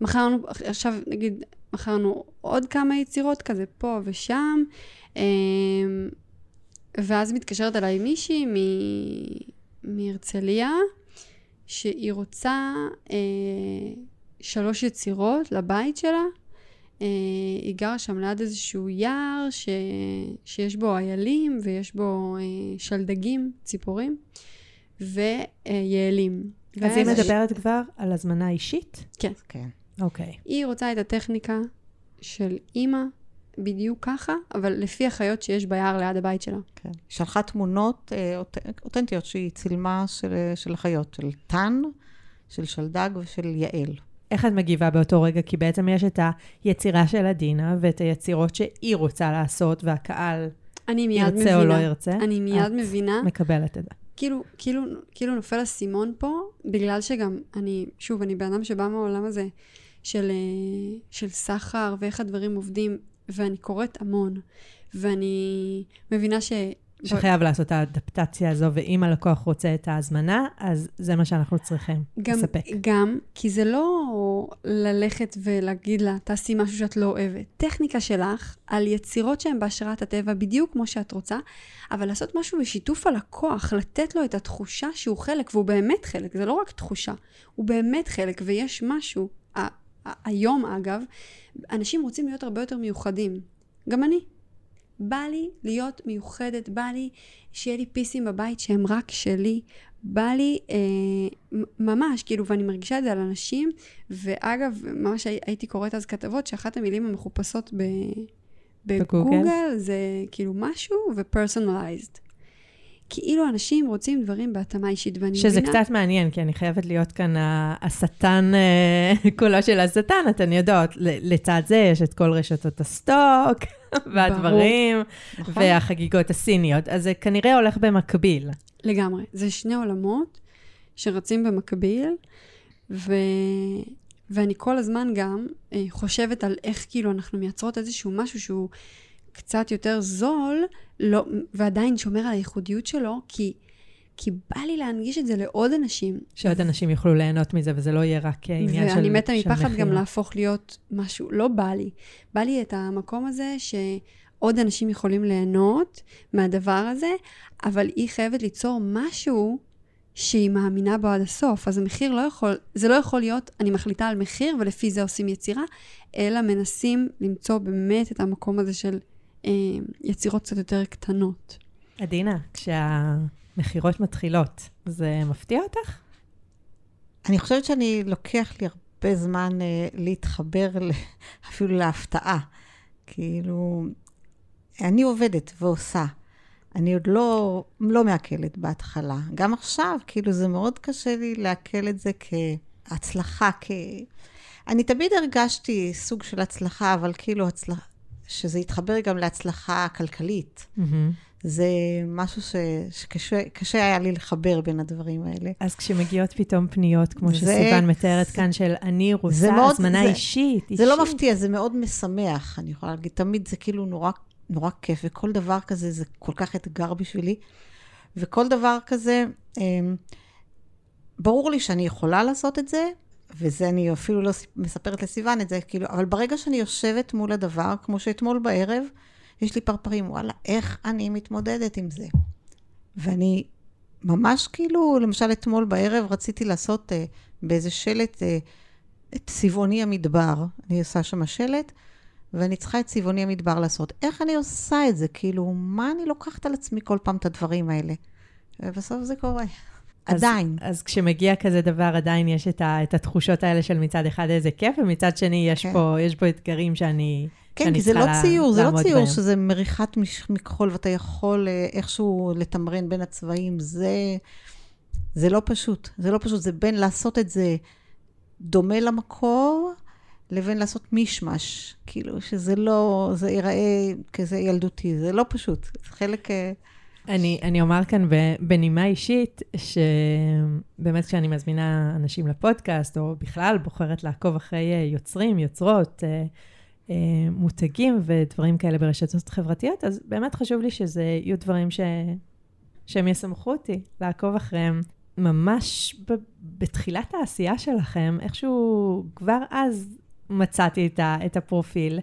מחרנו, עכשיו נגיד, מחרנו עוד כמה יצירות כזה פה ושם, ואז מתקשרת עליי מישהי מהרצליה, שהיא רוצה שלוש יצירות לבית שלה, היא גרה שם ליד איזשהו יער ש... שיש בו איילים ויש בו שלדגים, ציפורים ויעלים. אז היא מדברת כבר על הזמנה אישית? כן. אוקיי. היא רוצה את הטכניקה של אימא בדיוק ככה, אבל לפי החיות שיש ביער ליד הבית שלה. כן. שלחה תמונות אותנטיות שהיא צילמה של החיות, של תן, של שלדג ושל יעל. איך את מגיבה באותו רגע? כי בעצם יש את היצירה של עדינה, ואת היצירות שהיא רוצה לעשות, והקהל ירצה או לא ירצה. אני מיד מבינה. מקבלת את זה. כאילו, כאילו, כאילו נופל הסימון פה, בגלל שגם אני, שוב, אני באדם שבא מהעולם הזה, של, של סחר, ואיך הדברים עובדים, ואני קוראת המון, ואני מבינה ש... שחייב לעשות את האדפטציה הזו, ואם הלקוח רוצה את ההזמנה, אז זה מה שאנחנו צריכים לספק. גם, כי זה לא ללכת ולהגיד לה, תעשי משהו שאת לא אוהבת. טכניקה שלך, על יצירות שהן בהשראת הטבע, בדיוק כמו שאת רוצה, אבל לעשות משהו בשיתוף הלקוח, לתת לו את התחושה שהוא חלק, והוא באמת חלק, זה לא רק תחושה, הוא באמת חלק, ויש משהו, היום אגב, אנשים רוצים להיות הרבה יותר מיוחדים. גם אני. בא לי להיות מיוחדת, בא לי שיהיה לי פיסים בבית שהם רק שלי, בא לי אה, ממש, כאילו, ואני מרגישה את זה על אנשים, ואגב, ממש הייתי קוראת אז כתבות, שאחת המילים המחופשות ב, בגוגל, זה כאילו משהו, ו-personalized. כאילו אנשים רוצים דברים בהתאמה אישית, ואני שזה מבינה... שזה קצת מעניין, כי אני חייבת להיות כאן השטן, כולו של השטן, אתן יודעות, לצד זה יש את כל רשתות הסטוק, והדברים, ברור. והחגיגות הסיניות, אז זה כנראה הולך במקביל. לגמרי, זה שני עולמות שרצים במקביל, ו... ואני כל הזמן גם חושבת על איך כאילו אנחנו מייצרות איזשהו משהו שהוא... קצת יותר זול, לא, ועדיין שומר על הייחודיות שלו, כי, כי בא לי להנגיש את זה לעוד אנשים. שעוד אנשים יוכלו ליהנות מזה, וזה לא יהיה רק עניין של... ואני מתה מפחד גם להפוך להיות משהו, לא בא לי. בא לי את המקום הזה שעוד אנשים יכולים ליהנות מהדבר הזה, אבל היא חייבת ליצור משהו שהיא מאמינה בו עד הסוף. אז המחיר לא יכול, זה לא יכול להיות, אני מחליטה על מחיר, ולפי זה עושים יצירה, אלא מנסים למצוא באמת את המקום הזה של... יצירות קצת יותר קטנות. עדינה, כשהמחירות מתחילות, זה מפתיע אותך? אני חושבת שאני לוקח לי הרבה זמן להתחבר אפילו להפתעה. כאילו, אני עובדת ועושה. אני עוד לא, לא מעכלת בהתחלה. גם עכשיו, כאילו, זה מאוד קשה לי לעכל את זה כהצלחה, כ... אני תמיד הרגשתי סוג של הצלחה, אבל כאילו הצלחה, שזה יתחבר גם להצלחה הכלכלית. Mm-hmm. זה משהו ש... שקשה קשה היה לי לחבר בין הדברים האלה. אז כשמגיעות פתאום פניות, כמו זה... שסיוון מתארת זה... כאן, של אני רוצה, מאוד... הזמנה זה... אישית, אישית. זה לא מפתיע, זה מאוד משמח. אני יכולה להגיד, תמיד זה כאילו נורא, נורא כיף, וכל דבר כזה זה כל כך אתגר בשבילי. וכל דבר כזה, ברור לי שאני יכולה לעשות את זה, וזה אני אפילו לא מספרת לסיוון את זה, כאילו, אבל ברגע שאני יושבת מול הדבר, כמו שאתמול בערב, יש לי פרפרים, וואלה, איך אני מתמודדת עם זה? ואני ממש כאילו, למשל אתמול בערב, רציתי לעשות אה, באיזה שלט, אה, את צבעוני המדבר, אני עושה שם שלט, ואני צריכה את צבעוני המדבר לעשות. איך אני עושה את זה? כאילו, מה אני לוקחת על עצמי כל פעם את הדברים האלה? ובסוף זה קורה. אז, עדיין. אז כשמגיע כזה דבר, עדיין יש את, ה, את התחושות האלה של מצד אחד איזה כיף, ומצד שני יש, כן. פה, יש פה אתגרים שאני כן, כי זה לא ציור, זה לא ציור שזה מריחת מכחול, ואתה יכול איכשהו לתמרן בין הצבעים, זה לא פשוט, זה לא פשוט, זה בין לעשות את זה דומה למקור, לבין לעשות מישמש, כאילו, שזה לא, זה ייראה כזה ילדותי, זה לא פשוט, זה חלק... אני, אני אומר כאן בנימה אישית, שבאמת כשאני מזמינה אנשים לפודקאסט, או בכלל בוחרת לעקוב אחרי יוצרים, יוצרות, מותגים ודברים כאלה ברשתות חברתיות, אז באמת חשוב לי שזה יהיו דברים ש... שהם יסמכו אותי לעקוב אחריהם. ממש ב... בתחילת העשייה שלכם, איכשהו כבר אז מצאתי את, ה... את הפרופיל,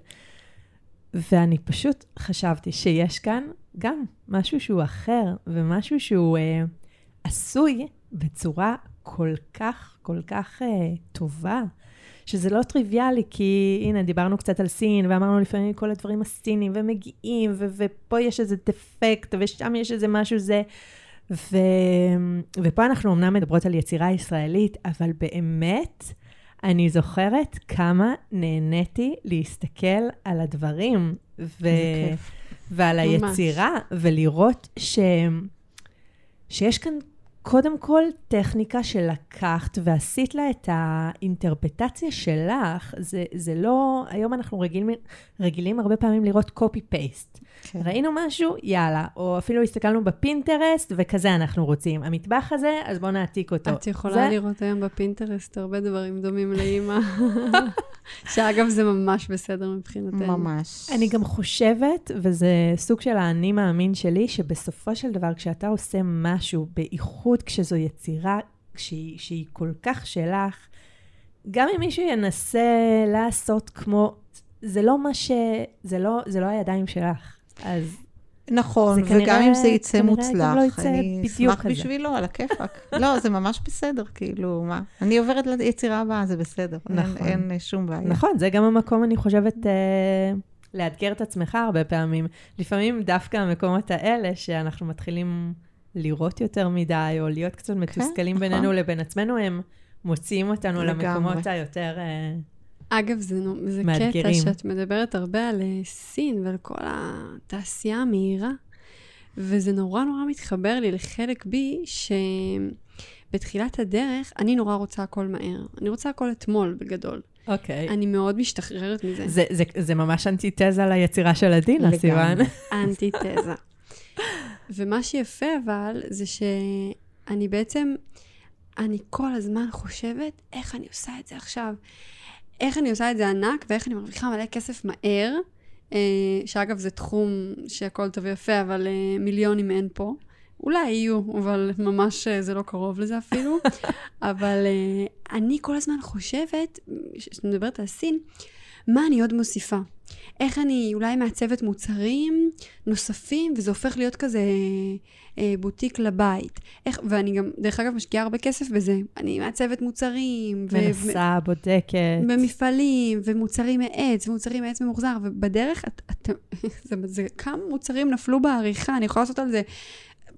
ואני פשוט חשבתי שיש כאן גם משהו שהוא אחר, ומשהו שהוא אה, עשוי בצורה כל כך, כל כך אה, טובה, שזה לא טריוויאלי, כי הנה, דיברנו קצת על סין, ואמרנו לפעמים כל הדברים הסיניים, ומגיעים, ו- ופה יש איזה דפקט, ושם יש איזה משהו זה, ו- ופה אנחנו אמנם מדברות על יצירה ישראלית, אבל באמת, אני זוכרת כמה נהניתי להסתכל על הדברים, ו- ועל ממש. היצירה, ולראות ש- שיש כאן קודם כל, טכניקה שלקחת ועשית לה את האינטרפטציה שלך, זה, זה לא, היום אנחנו רגילים, רגילים הרבה פעמים לראות copy-paste. כן. ראינו משהו, יאללה, או אפילו הסתכלנו בפינטרסט, וכזה אנחנו רוצים. המטבח הזה, אז בואו נעתיק אותו. את יכולה זה... לראות היום בפינטרסט הרבה דברים דומים לאמא. שאגב, זה ממש בסדר מבחינתנו. ממש. אני גם חושבת, וזה סוג של האני מאמין שלי, שבסופו של דבר, כשאתה עושה משהו בייחוד, כשזו יצירה, כשהיא, שהיא כל כך שלך, גם אם מישהו ינסה לעשות כמו, זה לא מה ש... זה לא, זה לא הידיים שלך. אז... נכון, וגם אם זה יצא מוצלח, אני אשמח בשבילו על הכיפק. לא, זה ממש בסדר, כאילו, מה? אני עוברת ליצירה הבאה, זה בסדר. אין שום בעיה. נכון, זה גם המקום, אני חושבת, לאתגר את עצמך הרבה פעמים. לפעמים דווקא המקומות האלה, שאנחנו מתחילים לראות יותר מדי, או להיות קצת מתוסכלים בינינו לבין עצמנו, הם מוציאים אותנו למקומות היותר... אגב, זה, זה קטע שאת מדברת הרבה על סין ועל כל התעשייה המהירה, וזה נורא נורא מתחבר לי לחלק בי שבתחילת הדרך אני נורא רוצה הכל מהר. אני רוצה הכל אתמול בגדול. אוקיי. אני מאוד משתחררת מזה. זה, זה, זה ממש אנטיתזה ליצירה של עדינה, סיוון. אנטיתזה. ומה שיפה אבל זה שאני בעצם, אני כל הזמן חושבת איך אני עושה את זה עכשיו. איך אני עושה את זה ענק, ואיך אני מרוויחה מלא כסף מהר, שאגב זה תחום שהכל טוב ויפה, אבל מיליונים אין פה. אולי יהיו, אבל ממש זה לא קרוב לזה אפילו. אבל אני כל הזמן חושבת, כשאני מדברת על סין, מה אני עוד מוסיפה? איך אני אולי מעצבת מוצרים נוספים, וזה הופך להיות כזה אה, בוטיק לבית. איך, ואני גם, דרך אגב, משקיעה הרבה כסף בזה. אני מעצבת מוצרים. מנסה, ו- בודקת. במפעלים, ומוצרים מעץ, ומוצרים מעץ ממוחזר, ובדרך, את, את, זה, זה, כמה מוצרים נפלו בעריכה, אני יכולה לעשות על זה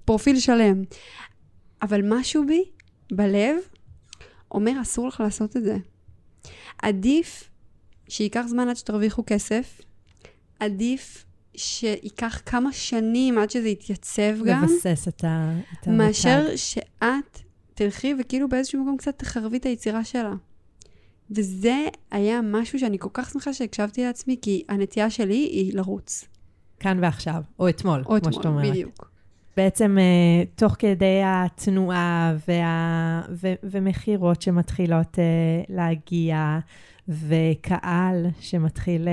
פרופיל שלם. אבל משהו בי, בלב, אומר, אסור לך לעשות את זה. עדיף, שייקח זמן עד שתרוויחו כסף, עדיף שייקח כמה שנים עד שזה יתייצב גם, לבסס את המתג. מאשר שאת תלכי וכאילו באיזשהו מקום קצת תחרבי את היצירה שלה. וזה היה משהו שאני כל כך שמחה שהקשבתי לעצמי, כי הנטייה שלי היא לרוץ. כאן ועכשיו, או אתמול, או כמו שאת אומרת. בדיוק. בעצם תוך כדי התנועה וה... ו... ומחירות שמתחילות להגיע, וקהל שמתחיל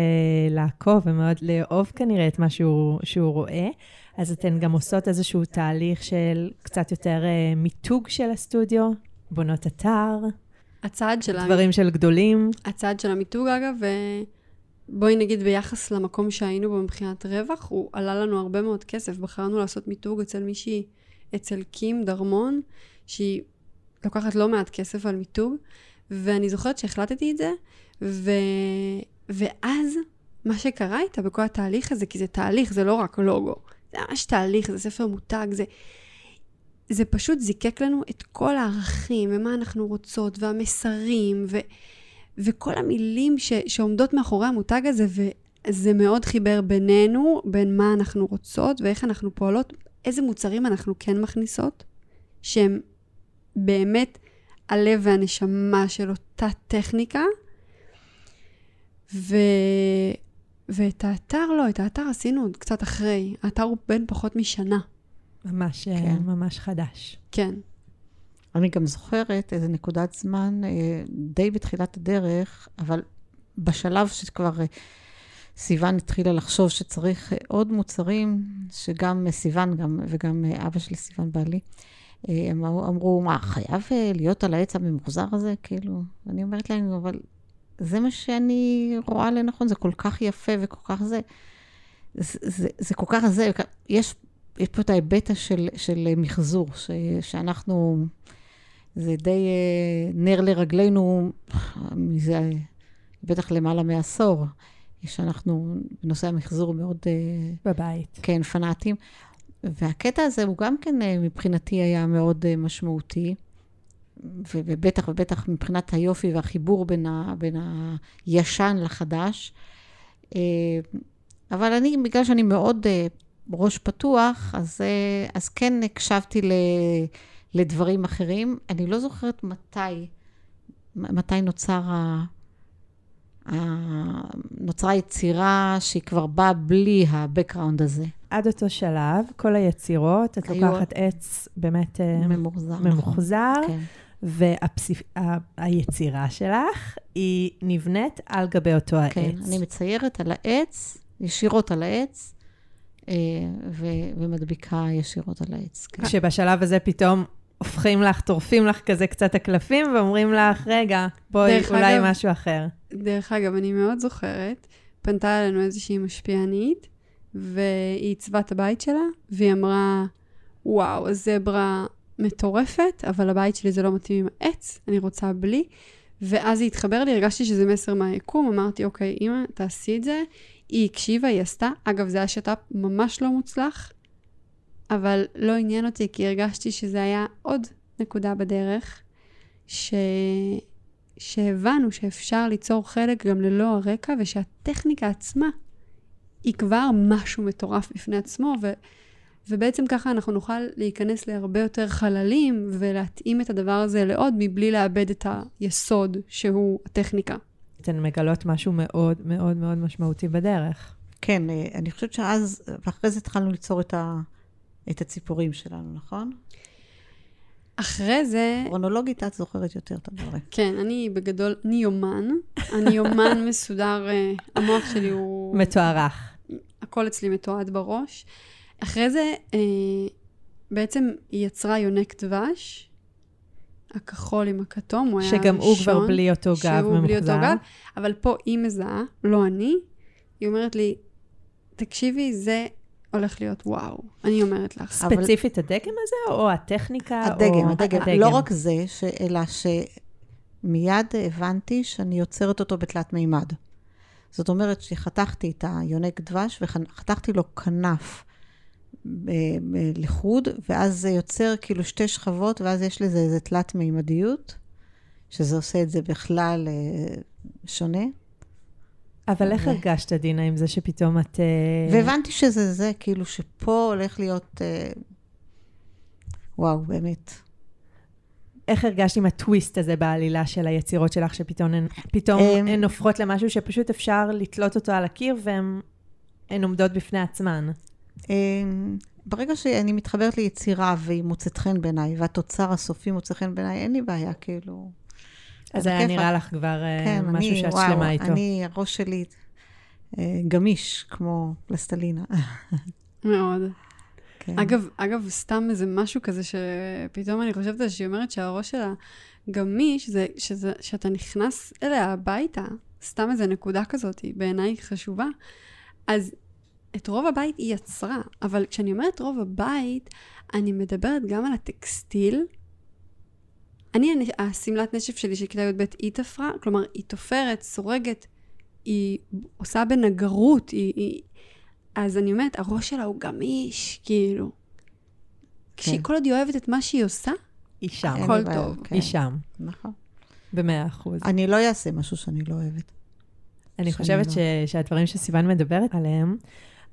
לעקוב ומאוד לאהוב כנראה את מה שהוא, שהוא רואה, אז אתן גם עושות איזשהו תהליך של קצת יותר מיתוג של הסטודיו, בונות אתר, הצעד של דברים המ... של גדולים. הצעד של המיתוג אגב, ובואי נגיד ביחס למקום שהיינו בו מבחינת רווח, הוא עלה לנו הרבה מאוד כסף, בחרנו לעשות מיתוג אצל מישהי, אצל קים דרמון, שהיא לוקחת לא מעט כסף על מיתוג, ואני זוכרת שהחלטתי את זה, ו... ואז מה שקרה איתה בכל התהליך הזה, כי זה תהליך, זה לא רק לוגו, זה ממש תהליך, זה ספר מותג, זה, זה פשוט זיקק לנו את כל הערכים, ומה אנחנו רוצות, והמסרים, ו... וכל המילים ש... שעומדות מאחורי המותג הזה, זה מאוד חיבר בינינו, בין מה אנחנו רוצות ואיך אנחנו פועלות, איזה מוצרים אנחנו כן מכניסות, שהם באמת הלב והנשמה של אותה טכניקה, ו... ואת האתר לא, את האתר עשינו עוד קצת אחרי, האתר הוא בין פחות משנה. ממש, כן. ממש חדש. כן. אני גם זוכרת איזו נקודת זמן, די בתחילת הדרך, אבל בשלב שכבר סיוון התחילה לחשוב שצריך עוד מוצרים, שגם סיוון גם, וגם אבא של סיוון בעלי, הם אמרו, מה, חייב להיות על העץ הממוחזר הזה? כאילו, אני אומרת להם, אבל זה מה שאני רואה לנכון, זה כל כך יפה וכל כך זה, זה, זה, זה כל כך זה, יש... יש פה את ההיבט של, של מחזור, ש, שאנחנו, זה די נר לרגלינו, מזה בטח למעלה מעשור, שאנחנו בנושא המחזור מאוד... בבית. כן, פנאטים. והקטע הזה הוא גם כן מבחינתי היה מאוד משמעותי, ובטח ובטח מבחינת היופי והחיבור בין, ה, בין הישן לחדש. אבל אני, בגלל שאני מאוד... ראש פתוח, אז, אז כן הקשבתי ל, לדברים אחרים. אני לא זוכרת מתי, מתי נוצר ה, ה, נוצרה היצירה שהיא כבר באה בלי הבקראונד הזה. עד אותו שלב, כל היצירות, את לוקחת עץ באמת ממוחזר, ממוחזר נכון. והפסיפ... ה... היצירה שלך היא נבנית על גבי אותו העץ. כן, אני מציירת על העץ, ישירות על העץ, ו- ומדביקה ישירות על העץ. כן. שבשלב הזה פתאום הופכים לך, טורפים לך כזה קצת הקלפים, ואומרים לך, רגע, בואי אולי אגב, משהו אחר. דרך אגב, אני מאוד זוכרת, פנתה אלינו איזושהי משפיענית, והיא עיצבה את הבית שלה, והיא אמרה, וואו, הזברה מטורפת, אבל הבית שלי זה לא מתאים עם העץ, אני רוצה בלי. ואז היא התחבר לי, הרגשתי שזה מסר מהיקום, אמרתי, אוקיי, אמא, תעשי את זה. היא הקשיבה, היא עשתה. אגב, זה היה שטאפ ממש לא מוצלח, אבל לא עניין אותי, כי הרגשתי שזה היה עוד נקודה בדרך, ש... שהבנו שאפשר ליצור חלק גם ללא הרקע, ושהטכניקה עצמה היא כבר משהו מטורף בפני עצמו, ו... ובעצם ככה אנחנו נוכל להיכנס להרבה יותר חללים, ולהתאים את הדבר הזה לעוד, מבלי לאבד את היסוד שהוא הטכניקה. אתן מגלות משהו מאוד מאוד מאוד משמעותי בדרך. כן, אני חושבת שאז, ואחרי זה התחלנו ליצור את, ה, את הציפורים שלנו, נכון? אחרי זה... כרונולוגית את זוכרת יותר את הדרך. כן, אני בגדול, אני יומן. אני יומן מסודר, המוח שלי הוא... מתוארך. הכל אצלי מתועד בראש. אחרי זה, בעצם היא יצרה יונק דבש, הכחול עם הכתום, הוא היה הראשון. שגם הוא כבר בלי אותו גב ממוחזר. אבל פה היא מזהה, לא אני, היא אומרת לי, תקשיבי, זה הולך להיות וואו. אני אומרת לך. ספציפית אבל... הדגם הזה, או הטכניקה? הדגם, או... הדגם. הדגם. לא רק זה, ש... אלא שמיד הבנתי שאני יוצרת אותו בתלת מימד. זאת אומרת שחתכתי את היונק דבש, וחתכתי לו כנף. לחוד, ואז זה יוצר כאילו שתי שכבות, ואז יש לזה איזה תלת מימדיות, שזה עושה את זה בכלל שונה. אבל איך הרגשת, עדינה, עם זה שפתאום את... והבנתי שזה זה, כאילו שפה הולך להיות... וואו, באמת. איך הרגשת עם הטוויסט הזה בעלילה של היצירות שלך, שפתאום הן הופכות למשהו שפשוט אפשר לתלות אותו על הקיר, והן עומדות בפני עצמן? ברגע שאני מתחברת ליצירה והיא מוצאת חן בעיניי, והתוצר הסופי מוצא חן בעיניי, אין לי בעיה, כאילו. אז היה נראה לך כבר משהו שאת שלמה איתו. אני, הראש שלי גמיש, כמו פלסטלינה. מאוד. אגב, סתם איזה משהו כזה שפתאום אני חושבת שהיא אומרת שהראש שלה גמיש, שאתה נכנס אליה הביתה, סתם איזה נקודה כזאת, בעיניי חשובה. אז... את רוב הבית היא יצרה, אבל כשאני אומרת רוב הבית, אני מדברת גם על הטקסטיל. אני, הסמלת נשף שלי של כיתה י' ב' היא תפרה, כלומר, היא תופרת, סורגת, היא עושה בנגרות, היא, היא... אז אני אומרת, הראש שלה הוא גמיש, כאילו. כן. כשהיא כל עוד אוהבת את מה שהיא עושה, היא שם. הכל טוב. כן. היא שם. נכון. במאה אחוז. אני לא אעשה משהו שאני לא אוהבת. אני חושבת ש, שהדברים שסיוון מדברת עליהם,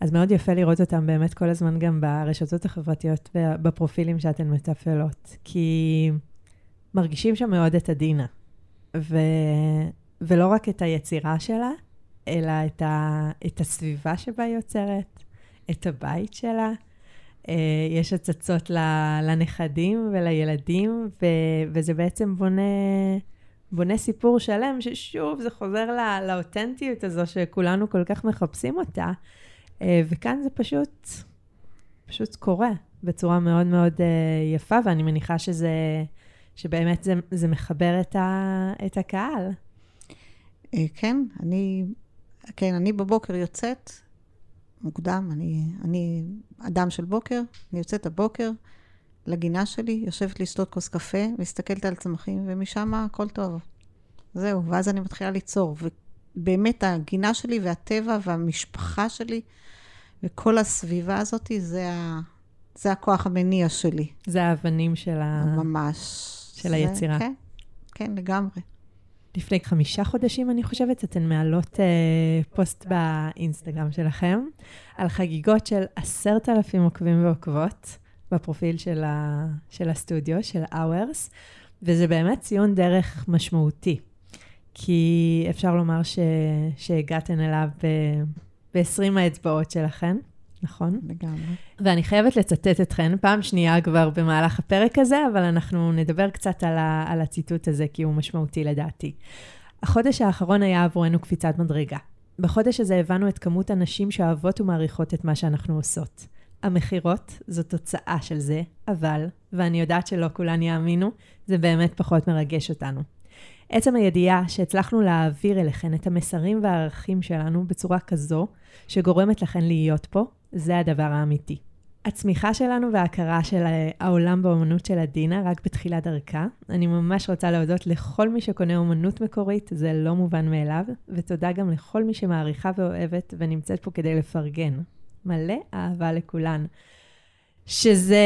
אז מאוד יפה לראות אותם באמת כל הזמן גם ברשתות החברתיות, בפרופילים שאתן מתפעלות, כי מרגישים שם מאוד את עדינה, ו, ולא רק את היצירה שלה, אלא את, ה, את הסביבה שבה היא יוצרת, את הבית שלה, יש הצצות לנכדים ולילדים, ו, וזה בעצם בונה... בונה סיפור שלם, ששוב זה חוזר לא, לאותנטיות הזו שכולנו כל כך מחפשים אותה, וכאן זה פשוט, פשוט קורה בצורה מאוד מאוד יפה, ואני מניחה שזה, שבאמת זה, זה מחבר את, ה, את הקהל. כן, אני, כן, אני בבוקר יוצאת, מוקדם, אני, אני אדם של בוקר, אני יוצאת הבוקר, לגינה שלי, יושבת לשתות כוס קפה, מסתכלת על צמחים, ומשם הכל טוב. זהו, ואז אני מתחילה ליצור. ובאמת הגינה שלי והטבע והמשפחה שלי, וכל הסביבה הזאת, זה, ה... זה הכוח המניע שלי. זה האבנים של, ה... ממש. של זה... היצירה. כן, כן, לגמרי. לפני חמישה חודשים, אני חושבת, אתן מעלות uh, פוסט באינסטגרם שלכם, על חגיגות של עשרת אלפים עוקבים ועוקבות, בפרופיל של, ה, של הסטודיו, של אאוורס, וזה באמת ציון דרך משמעותי, כי אפשר לומר ש, שהגעתן אליו ב-עשרים האצבעות שלכן, נכון? לגמרי. ואני חייבת לצטט אתכן, פעם שנייה כבר במהלך הפרק הזה, אבל אנחנו נדבר קצת על, ה, על הציטוט הזה, כי הוא משמעותי לדעתי. החודש האחרון היה עבורנו קפיצת מדרגה. בחודש הזה הבנו את כמות הנשים שאוהבות ומעריכות את מה שאנחנו עושות. המחירות זו תוצאה של זה, אבל, ואני יודעת שלא כולן יאמינו, זה באמת פחות מרגש אותנו. עצם הידיעה שהצלחנו להעביר אליכן את המסרים והערכים שלנו בצורה כזו, שגורמת לכן להיות פה, זה הדבר האמיתי. הצמיחה שלנו וההכרה של העולם באמנות של עדינה רק בתחילת דרכה. אני ממש רוצה להודות לכל מי שקונה אמנות מקורית, זה לא מובן מאליו, ותודה גם לכל מי שמעריכה ואוהבת ונמצאת פה כדי לפרגן. מלא אהבה לכולן. שזה,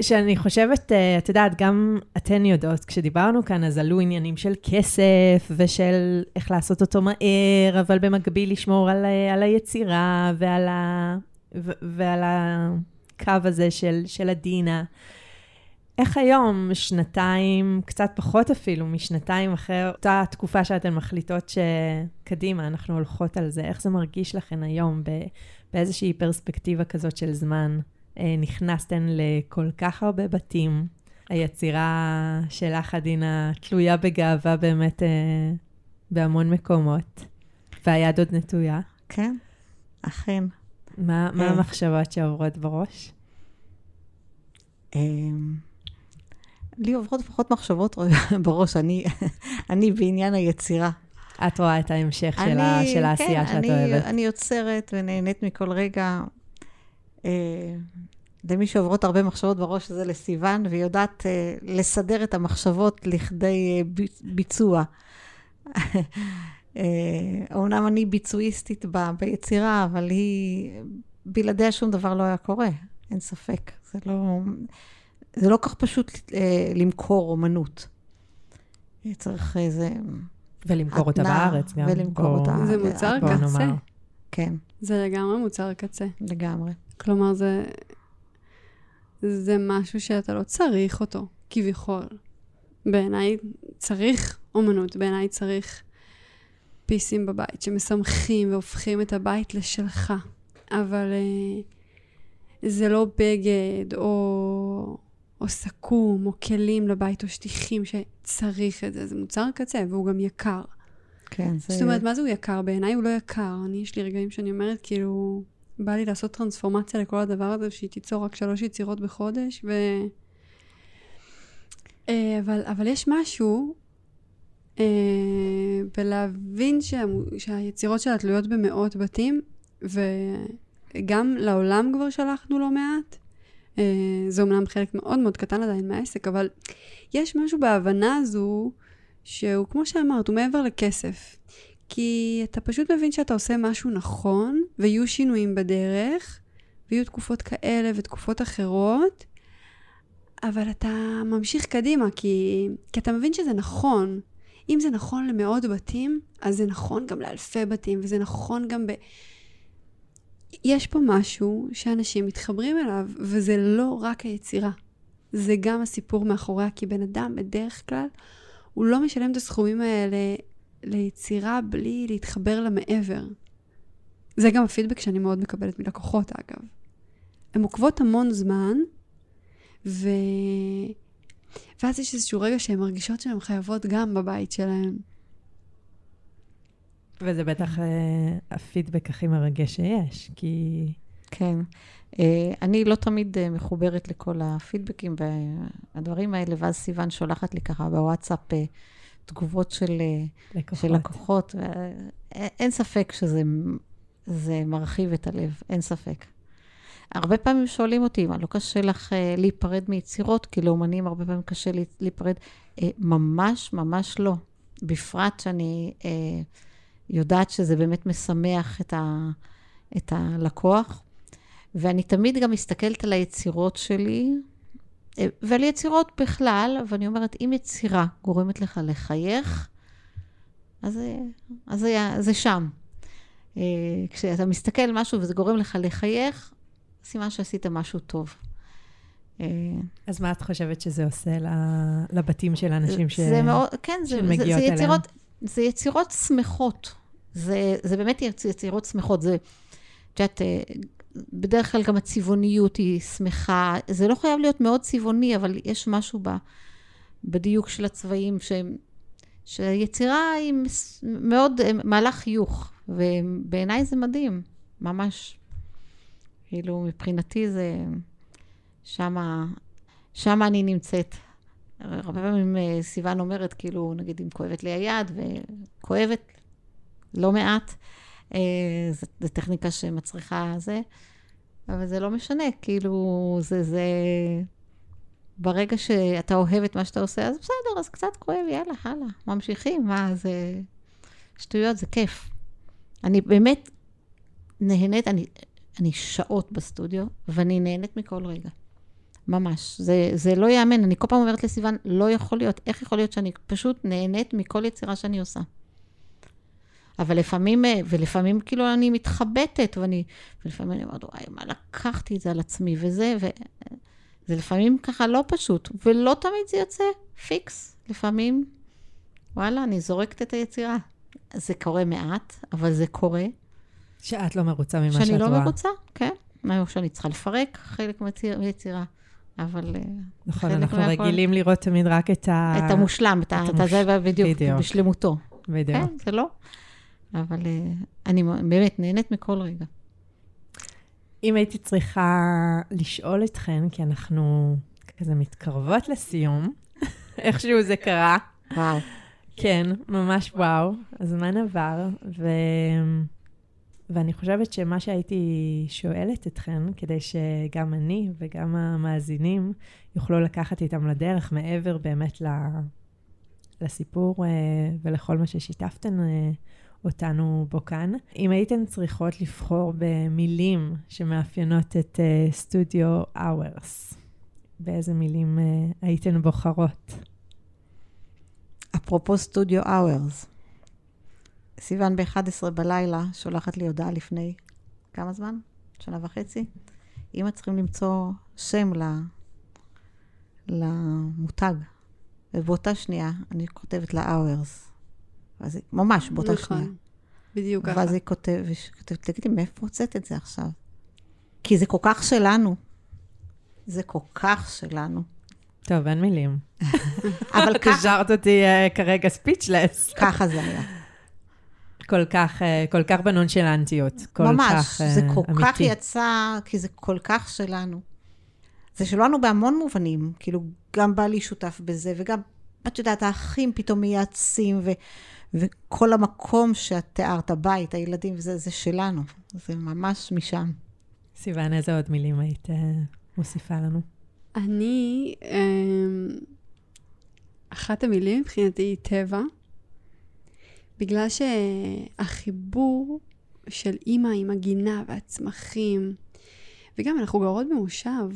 שאני חושבת, את יודעת, גם אתן יודעות, כשדיברנו כאן, אז עלו עניינים של כסף, ושל איך לעשות אותו מהר, אבל במקביל לשמור על, על היצירה, ועל, ה, ו, ועל הקו הזה של, של עדינה. איך היום, שנתיים, קצת פחות אפילו, משנתיים אחרי אותה תקופה שאתן מחליטות שקדימה, אנחנו הולכות על זה, איך זה מרגיש לכן היום ב... באיזושהי פרספקטיבה כזאת של זמן, נכנסתן לכל כך הרבה בתים. היצירה שלך, עדינה, תלויה בגאווה באמת בהמון מקומות, והיד עוד נטויה. כן, אכן. מה, מה המחשבות שעוברות בראש? לי עוברות פחות מחשבות בראש, אני, אני בעניין היצירה. את רואה את ההמשך אני, של, ה, של העשייה כן, שאת אני, אוהבת. אני יוצרת ונהנית מכל רגע. אה, למי שעוברות הרבה מחשבות בראש זה לסיוון, והיא יודעת אה, לסדר את המחשבות לכדי אה, ביצוע. אה, אומנם אני ביצועיסטית ב, ביצירה, אבל היא, בלעדיה שום דבר לא היה קורה. אין ספק. זה לא, זה לא כך פשוט אה, למכור אומנות. צריך איזה... ולמכור אותה בארץ גם. ולמכור אותה. זה מוצר קצה. כן. זה לגמרי מוצר קצה. לגמרי. כלומר, זה, זה משהו שאתה לא צריך אותו, כביכול. בעיניי צריך אומנות, בעיניי צריך פיסים בבית, שמסמכים והופכים את הבית לשלך. אבל זה לא בגד, או... או סכום, או כלים לבית, או שטיחים שצריך את זה. זה מוצר קצה, והוא גם יקר. כן, זה... זאת אומרת, מה זה הוא יקר? בעיניי הוא לא יקר. אני, יש לי רגעים שאני אומרת, כאילו, בא לי לעשות טרנספורמציה לכל הדבר הזה, שהיא תיצור רק שלוש יצירות בחודש, ו... אבל, אבל יש משהו, ולהבין שה... שהיצירות שלה תלויות במאות בתים, וגם לעולם כבר שלחנו לא מעט, זה אומנם חלק מאוד מאוד קטן עדיין מהעסק, אבל יש משהו בהבנה הזו שהוא, כמו שאמרת, הוא מעבר לכסף. כי אתה פשוט מבין שאתה עושה משהו נכון, ויהיו שינויים בדרך, ויהיו תקופות כאלה ותקופות אחרות, אבל אתה ממשיך קדימה, כי, כי אתה מבין שזה נכון. אם זה נכון למאות בתים, אז זה נכון גם לאלפי בתים, וזה נכון גם ב... יש פה משהו שאנשים מתחברים אליו, וזה לא רק היצירה. זה גם הסיפור מאחוריה, כי בן אדם בדרך כלל, הוא לא משלם את הסכומים האלה ליצירה בלי להתחבר למעבר. זה גם הפידבק שאני מאוד מקבלת מלקוחות, אגב. הן עוקבות המון זמן, ו... ואז יש איזשהו רגע שהן מרגישות שהן חייבות גם בבית שלהן. וזה בטח הפידבק הכי מרגש שיש, כי... כן. אני לא תמיד מחוברת לכל הפידבקים והדברים האלה, ואז סיוון שולחת לי ככה בוואטסאפ תגובות של לקוחות. אין ספק שזה מרחיב את הלב, אין ספק. הרבה פעמים שואלים אותי, מה לא קשה לך להיפרד מיצירות, כי לאומנים הרבה פעמים קשה להיפרד. ממש, ממש לא. בפרט שאני יודעת שזה באמת משמח את ה... את הלקוח, ואני תמיד גם מסתכלת על היצירות שלי, ועל יצירות בכלל, ואני אומרת, אם יצירה גורמת לך לחייך, אז, אז זה שם. כשאתה מסתכל על משהו וזה גורם לך לחייך, סימן שעשית משהו טוב. אז מה את חושבת שזה עושה לבתים של אנשים ש... זה מאוד, כן, זה, זה, זה יצירות, זה יצירות שמחות. זה, זה באמת יצירות שמחות. זה, שאת, בדרך כלל גם הצבעוניות היא שמחה. זה לא חייב להיות מאוד צבעוני, אבל יש משהו ב, בדיוק של הצבעים, ש, שהיצירה היא מאוד מעלה חיוך, ובעיניי זה מדהים, ממש. כאילו, מבחינתי זה, שמה, שמה אני נמצאת. הרבה פעמים סיוון אומרת, כאילו, נגיד, אם כואבת לי היד, וכואבת, לא מעט, זו טכניקה שמצריכה זה, אבל זה לא משנה, כאילו זה, זה, ברגע שאתה אוהב את מה שאתה עושה, אז בסדר, אז קצת כואב, יאללה, הלאה, ממשיכים, מה, זה שטויות, זה כיף. אני באמת נהנית, אני, אני שעות בסטודיו, ואני נהנית מכל רגע, ממש, זה, זה לא יאמן, אני כל פעם אומרת לסיוון, לא יכול להיות, איך יכול להיות שאני פשוט נהנית מכל יצירה שאני עושה? אבל לפעמים, ולפעמים כאילו אני מתחבטת, ואני, ולפעמים אני אומרת, וואי, מה לקחתי את זה על עצמי, וזה, וזה לפעמים ככה לא פשוט, ולא תמיד זה יוצא פיקס. לפעמים, וואלה, אני זורקת את היצירה. זה קורה מעט, אבל זה קורה. שאת לא מרוצה ממה שאת רואה. שאני לא מרוצה, כן. מה שאני צריכה לפרק, חלק מיצירה. אבל... נכון, אנחנו רגילים לראות תמיד רק את ה... את המושלם, את הזה בדיוק, בשלמותו. בדיוק. כן, זה לא... אבל אני באמת נהנית מכל רגע. אם הייתי צריכה לשאול אתכן, כי אנחנו כזה מתקרבות לסיום, איכשהו זה קרה. וואו. כן, ממש וואו. הזמן עבר, ו... ואני חושבת שמה שהייתי שואלת אתכן, כדי שגם אני וגם המאזינים יוכלו לקחת איתם לדרך, מעבר באמת ל... לסיפור ולכל מה ששיתפתן, אותנו בו כאן. אם הייתן צריכות לבחור במילים שמאפיינות את סטודיו uh, אאוורס, באיזה מילים uh, הייתן בוחרות? אפרופו סטודיו אאוורס, סיוון ב-אחת עשרה בלילה שולחת לי הודעה לפני כמה זמן? שנה וחצי? אמא, צריכים למצוא שם ל... למותג. ובאותה שנייה אני כותבת לאאוורס. אז היא ממש באותה שנייה. בדיוק ככה. ואז היא כותבת, תגידי, מאיפה הוצאת את זה עכשיו? כי זה כל כך שלנו. זה כל כך שלנו. טוב, אין מילים. אבל ככה... תשארת אותי כרגע ספיצ'לס. ככה זה היה. כל כך, כל כך בנונשלנטיות. ממש, זה כל כך יצא, כי זה כל כך שלנו. זה שלנו בהמון מובנים, כאילו גם בא לי שותף בזה, וגם, את יודעת, האחים פתאום מייעצים, ו... וכל המקום שאת תיארת, הבית, הילדים, וזה, זה שלנו. זה ממש משם. סיוון, איזה עוד מילים היית מוסיפה לנו? אני, אחת המילים מבחינתי היא טבע, בגלל שהחיבור של אמא עם הגינה והצמחים, וגם אנחנו גרות במושב,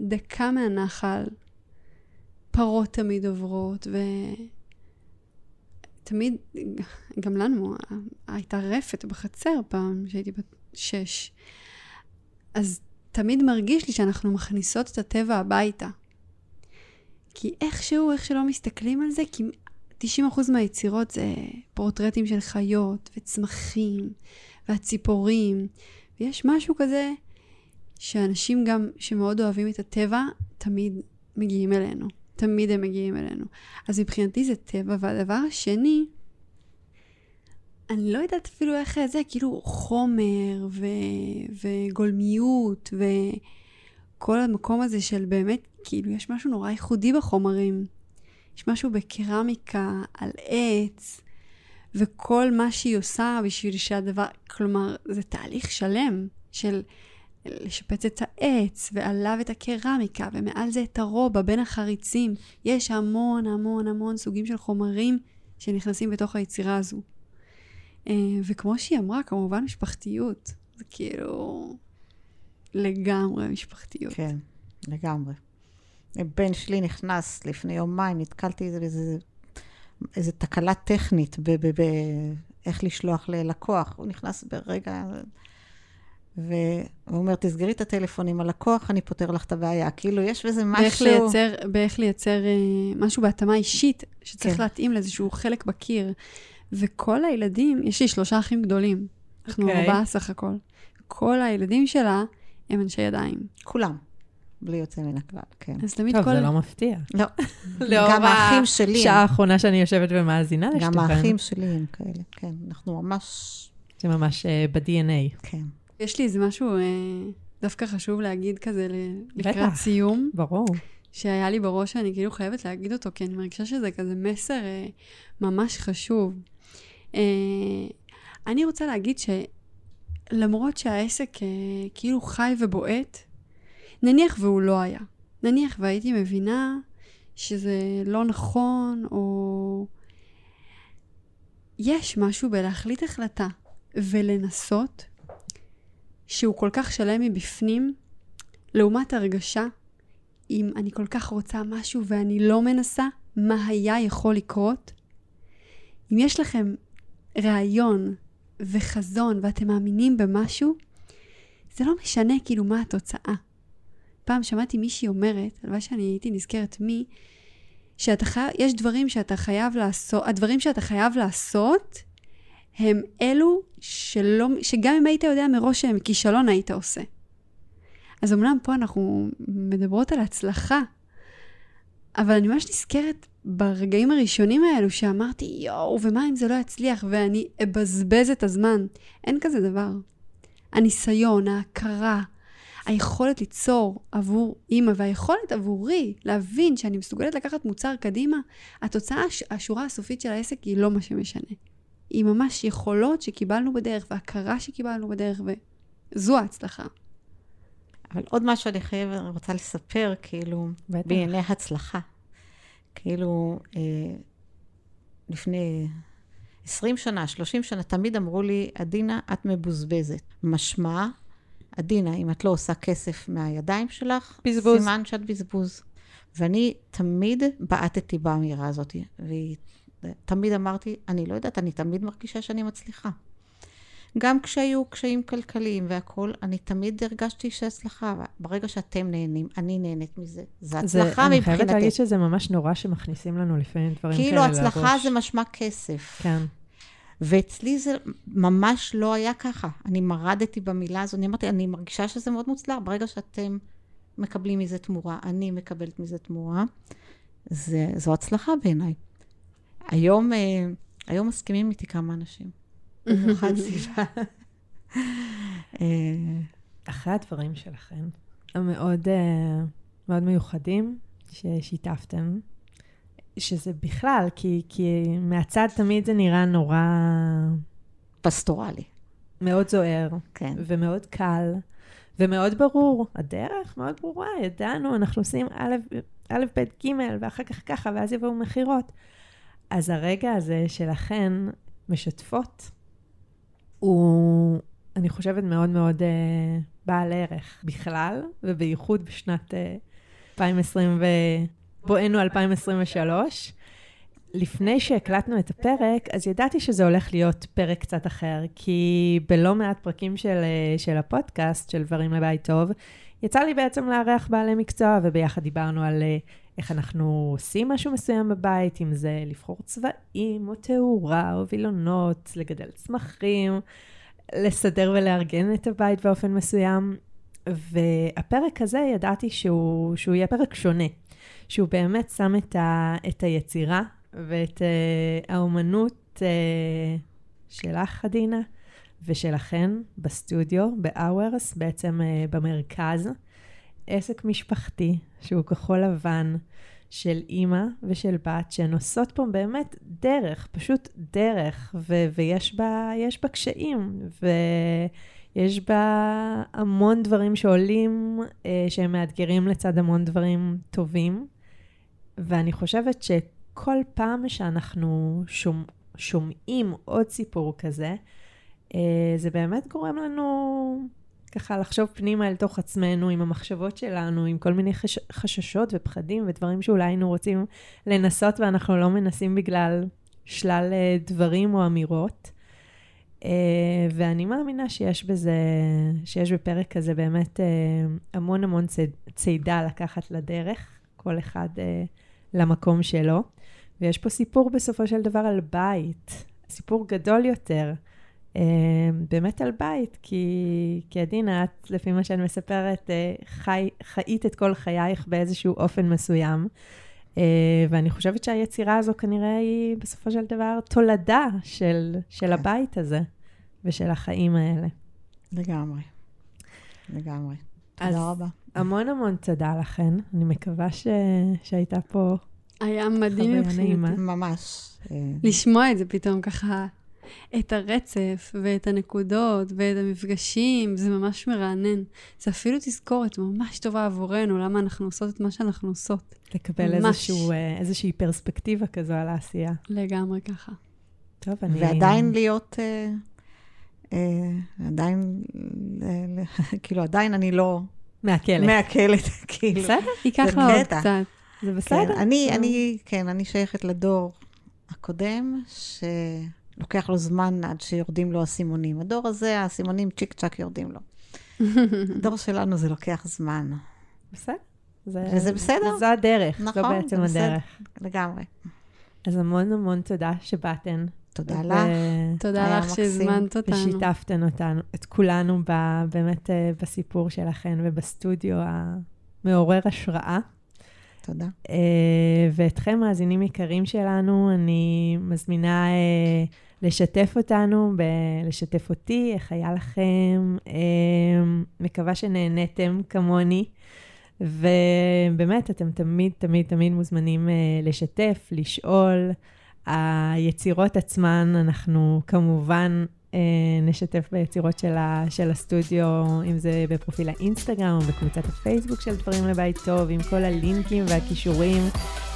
דקה מהנחל, פרות תמיד עוברות, ו... תמיד, גם לנו, הייתה רפת בחצר פעם, שהייתי בת שש. אז תמיד מרגיש לי שאנחנו מכניסות את הטבע הביתה. כי איכשהו, איך שלא מסתכלים על זה, כי תשעים אחוז מהיצירות זה פורטרטים של חיות וצמחים והציפורים. ויש משהו כזה שאנשים גם שמאוד אוהבים את הטבע, תמיד מגיעים אלינו. תמיד הם מגיעים אלינו. אז מבחינתי זה טבע, והדבר השני, אני לא יודעת אפילו איך זה, כאילו חומר ו- וגולמיות וכל המקום הזה של באמת, כאילו יש משהו נורא ייחודי בחומרים. יש משהו בקרמיקה, על עץ, וכל מה שהיא עושה בשביל שהדבר, כלומר, זה תהליך שלם של לשפץ את העץ, ועליו את הקרמיקה, ומעל זה את הרובה בין החריצים. יש המון המון המון סוגים של חומרים שנכנסים בתוך היצירה הזו. וכמו שהיא אמרה, כמובן משפחתיות. זה כאילו לגמרי משפחתיות. כן, לגמרי. הבן שלי נכנס לפני יומיים, נתקלתי איזה, איזה תקלה טכנית ב, ב, ב, איך לשלוח ללקוח. הוא נכנס ברגע, והוא אומר, תסגרי את הטלפון עם הלקוח, אני פותר לך את הבעיה. כאילו, יש וזה משהו... באיך לייצר, באיך לייצר משהו בהתאמה אישית, שצריך כן. להתאים לאיזשהו חלק בקיר. וכל הילדים, יש לי שלושה אחים גדולים. אנחנו okay. ארבעה סך הכל. כל הילדים שלה הם אנשי ידיים. כולם. בלי יוצא מן הכלל, כן. אז תמיד טוב, כל... טוב, זה לא מפתיע. לא. גם האחים שלי... שעה האחרונה שאני יושבת ומאזינה לשתכן. גם האחים שלי הם כאלה, כן. אנחנו ממש... זה ממש uh, ב-די אן איי. כן. יש לי איזה משהו uh, דווקא חשוב להגיד כזה ל- לקראת סיום. ברור. שהיה לי בראש שאני כאילו חייבת להגיד אותו, כי אני מרגישה שזה כזה מסר uh, ממש חשוב. Uh, אני רוצה להגיד שלמרות שהעסק uh, כאילו חי ובועט, נניח והוא לא היה. נניח והייתי מבינה שזה לא נכון, או... יש משהו בלהחליט החלטה ולנסות שהוא כל כך שלם מבפנים, לעומת הרגשה, אם אני כל כך רוצה משהו ואני לא מנסה, מה היה יכול לקרות? אם יש לכם רעיון וחזון ואתם מאמינים במשהו, זה לא משנה כאילו מה התוצאה. פעם שמעתי מישהי אומרת, על מה שאני הייתי נזכרת מי, שיש דברים שאתה חייב לעשות, הדברים שאתה חייב לעשות, הם אלו שלא, שגם אם היית יודע מראש שהם כישלון היית עושה. אז אמנם פה אנחנו מדברות על הצלחה, אבל אני ממש נזכרת ברגעים הראשונים האלו, שאמרתי, יואו, ומה אם זה לא יצליח, ואני אבזבז את הזמן. אין כזה דבר. הניסיון, ההכרה, היכולת ליצור עבור אמא, והיכולת עבורי להבין שאני מסוגלת לקחת מוצר קדימה, התוצאה, השורה הסופית של העסק היא לא מה שמשנה. היא ממש יכולות שקיבלנו בדרך, והכרה שקיבלנו בדרך, וזו ההצלחה. אבל עוד משהו אני חייבת, אני רוצה לספר, כאילו, בעיני הצלחה. כאילו, אה, לפני עשרים שנה, שלושים שנה, תמיד אמרו לי, עדינה, את מבוזבזת. משמע, עדינה, אם את לא עושה כסף מהידיים שלך, בזבוז. סימן שאת בזבוז. ואני תמיד בעטתי באמירה הזאת, ותמיד אמרתי, אני לא יודעת, אני תמיד מרגישה שאני מצליחה. גם כשהיו קשיים כלכליים והכל, אני תמיד הרגשתי שהצלחה, ברגע שאתם נהנים, אני נהנית מזה. זה הצלחה מבחינתי. אני חייבת להגיד שזה ממש נורא שמכניסים לנו לפעמים דברים כאלה. כאילו הצלחה זה משמע כסף. כן. ואצלי זה ממש לא היה ככה. אני מרדתי במילה הזו, אני אמרתי, אני מרגישה שזה מאוד מוצלח. ברגע שאתם מקבלים מזה תמורה, אני מקבלת מזה תמורה, זה, זו הצלחה בעיניי. היום, היום מסכימים איתי כמה אנשים. במיוחד סיבה. אחרי הדברים שלכם, המאוד מאוד מיוחדים ששיתפתם, שזה בכלל, כי, כי מהצד תמיד זה נראה נורא... פסטורלי. מאוד זוהר. כן. ומאוד קל. ומאוד ברור. הדרך מאוד ברורה. ידענו, אנחנו עושים א', א', ב', ג', ואחר כך ככה, ואז יבואו מחירות. אז הרגע הזה שלכן משתפות, הוא, אני חושבת, מאוד מאוד בעל ערך בכלל, ובייחוד בשנת אלפיים עשרים ו... בואנו אלפיים עשרים ושלוש, לפני שהקלטנו את הפרק, אז ידעתי שזה הולך להיות פרק קצת אחר, כי בלא מעט פרקים של, של הפודקאסט, של דברים לבית טוב, יצא לי בעצם לארח בעלי מקצוע, וביחד דיברנו על איך אנחנו עושים משהו מסוים בבית, אם זה לבחור צבעים, או תאורה, או וילונות, לגדל צמחים, לסדר ולארגן את הבית באופן מסוים. והפרק הזה ידעתי שהוא, שהוא יהיה פרק שונה, שהוא באמת שם את, ה, את היצירה ואת uh, האומנות uh, שלך, עדינה, ושלכן בסטודיו, ב-אוורס, בעצם uh, במרכז, עסק משפחתי שהוא כחול לבן של אימא ושל בת, שנוסעות פה באמת דרך, פשוט דרך, ו- ויש בה, יש בה קשיים, ו... יש בה המון דברים שעולים, אה, שהם מאתגרים לצד המון דברים טובים, ואני חושבת שכל פעם שאנחנו שומע, שומעים עוד סיפור כזה, אה, זה באמת גורם לנו ככה לחשוב פנימה אל תוך עצמנו, עם המחשבות שלנו, עם כל מיני חש, חששות ופחדים ודברים שאולי היינו רוצים לנסות, ואנחנו לא מנסים בגלל שלל דברים או אמירות. Uh, ואני מאמינה שיש בזה, שיש בפרק כזה באמת uh, המון המון צי, צידה לקחת לדרך, כל אחד uh, למקום שלו. ויש פה סיפור בסופו של דבר על בית, סיפור גדול יותר, uh, באמת על בית, כי, כי עדינה, את לפי מה שאני מספרת, uh, חי, חיית את כל חייך באיזשהו אופן מסוים. Uh, ואני חושבת שהיצירה הזו כנראה היא בסופו של דבר תולדה של, של כן. הבית הזה ושל החיים האלה. לגמרי, לגמרי. תודה רבה. המון המון תודה לכן, אני מקווה ש... שהייתה פה היה מדהים מבחינתי. ממש. לשמוע את זה פתאום ככה, את הרצף ואת הנקודות ואת המפגשים, זה ממש מרענן. זה אפילו תזכורת ממש טובה עבורנו, למה אנחנו עושות את מה שאנחנו עושות. לקבל איזשהו, איזושהי פרספקטיבה כזו על העשייה. לגמרי ככה. טוב, אני... ועדיין להיות... אה, אה, עדיין... אה, כאילו, עדיין אני לא... מעכלת. מעכלת, כאילו. בסדר? ייקח לה עוד קצת. זה בסדר? כן, אני, אני, כן, אני שייכת לדור הקודם, ש... לוקח לו זמן עד שיורדים לו הסימונים. הדור הזה, הסימונים צ'יק צ'ק יורדים לו. הדור שלנו זה לוקח זמן. בסדר. וזה בסדר. זו הדרך. נכון. זו בעצם הדרך. לגמרי. אז המון המון תודה שבאתן. תודה לך. תודה לך שהזמנת אותנו. ושיתפתן אותנו, את כולנו באמת בסיפור שלכן ובסטודיו המעורר השראה. תודה. ואתכם, מאזינים יקרים שלנו, אני מזמינה לשתף אותנו, לשתף אותי, איך היה לכם, מקווה שנהנתם כמוני, ובאמת אתם תמיד, תמיד, תמיד מוזמנים לשתף, לשאול, היצירות עצמן, אנחנו כמובן נשתף ביצירות של, ה, של הסטודיו, אם זה בפרופיל האינסטגרם או בקבוצת הפייסבוק של דברים לבית טוב, עם כל הלינקים והקישורים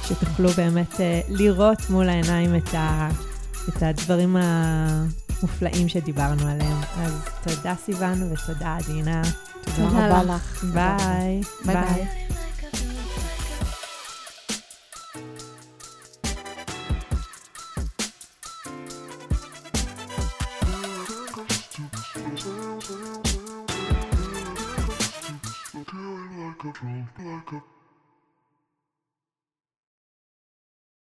שתוכלו באמת לראות מול העיניים את, ה, את הדברים המופלאים שדיברנו עליהם. אז תודה סיוון ותודה עדינה. תודה רבה לך. ביי. ביי ביי. Like a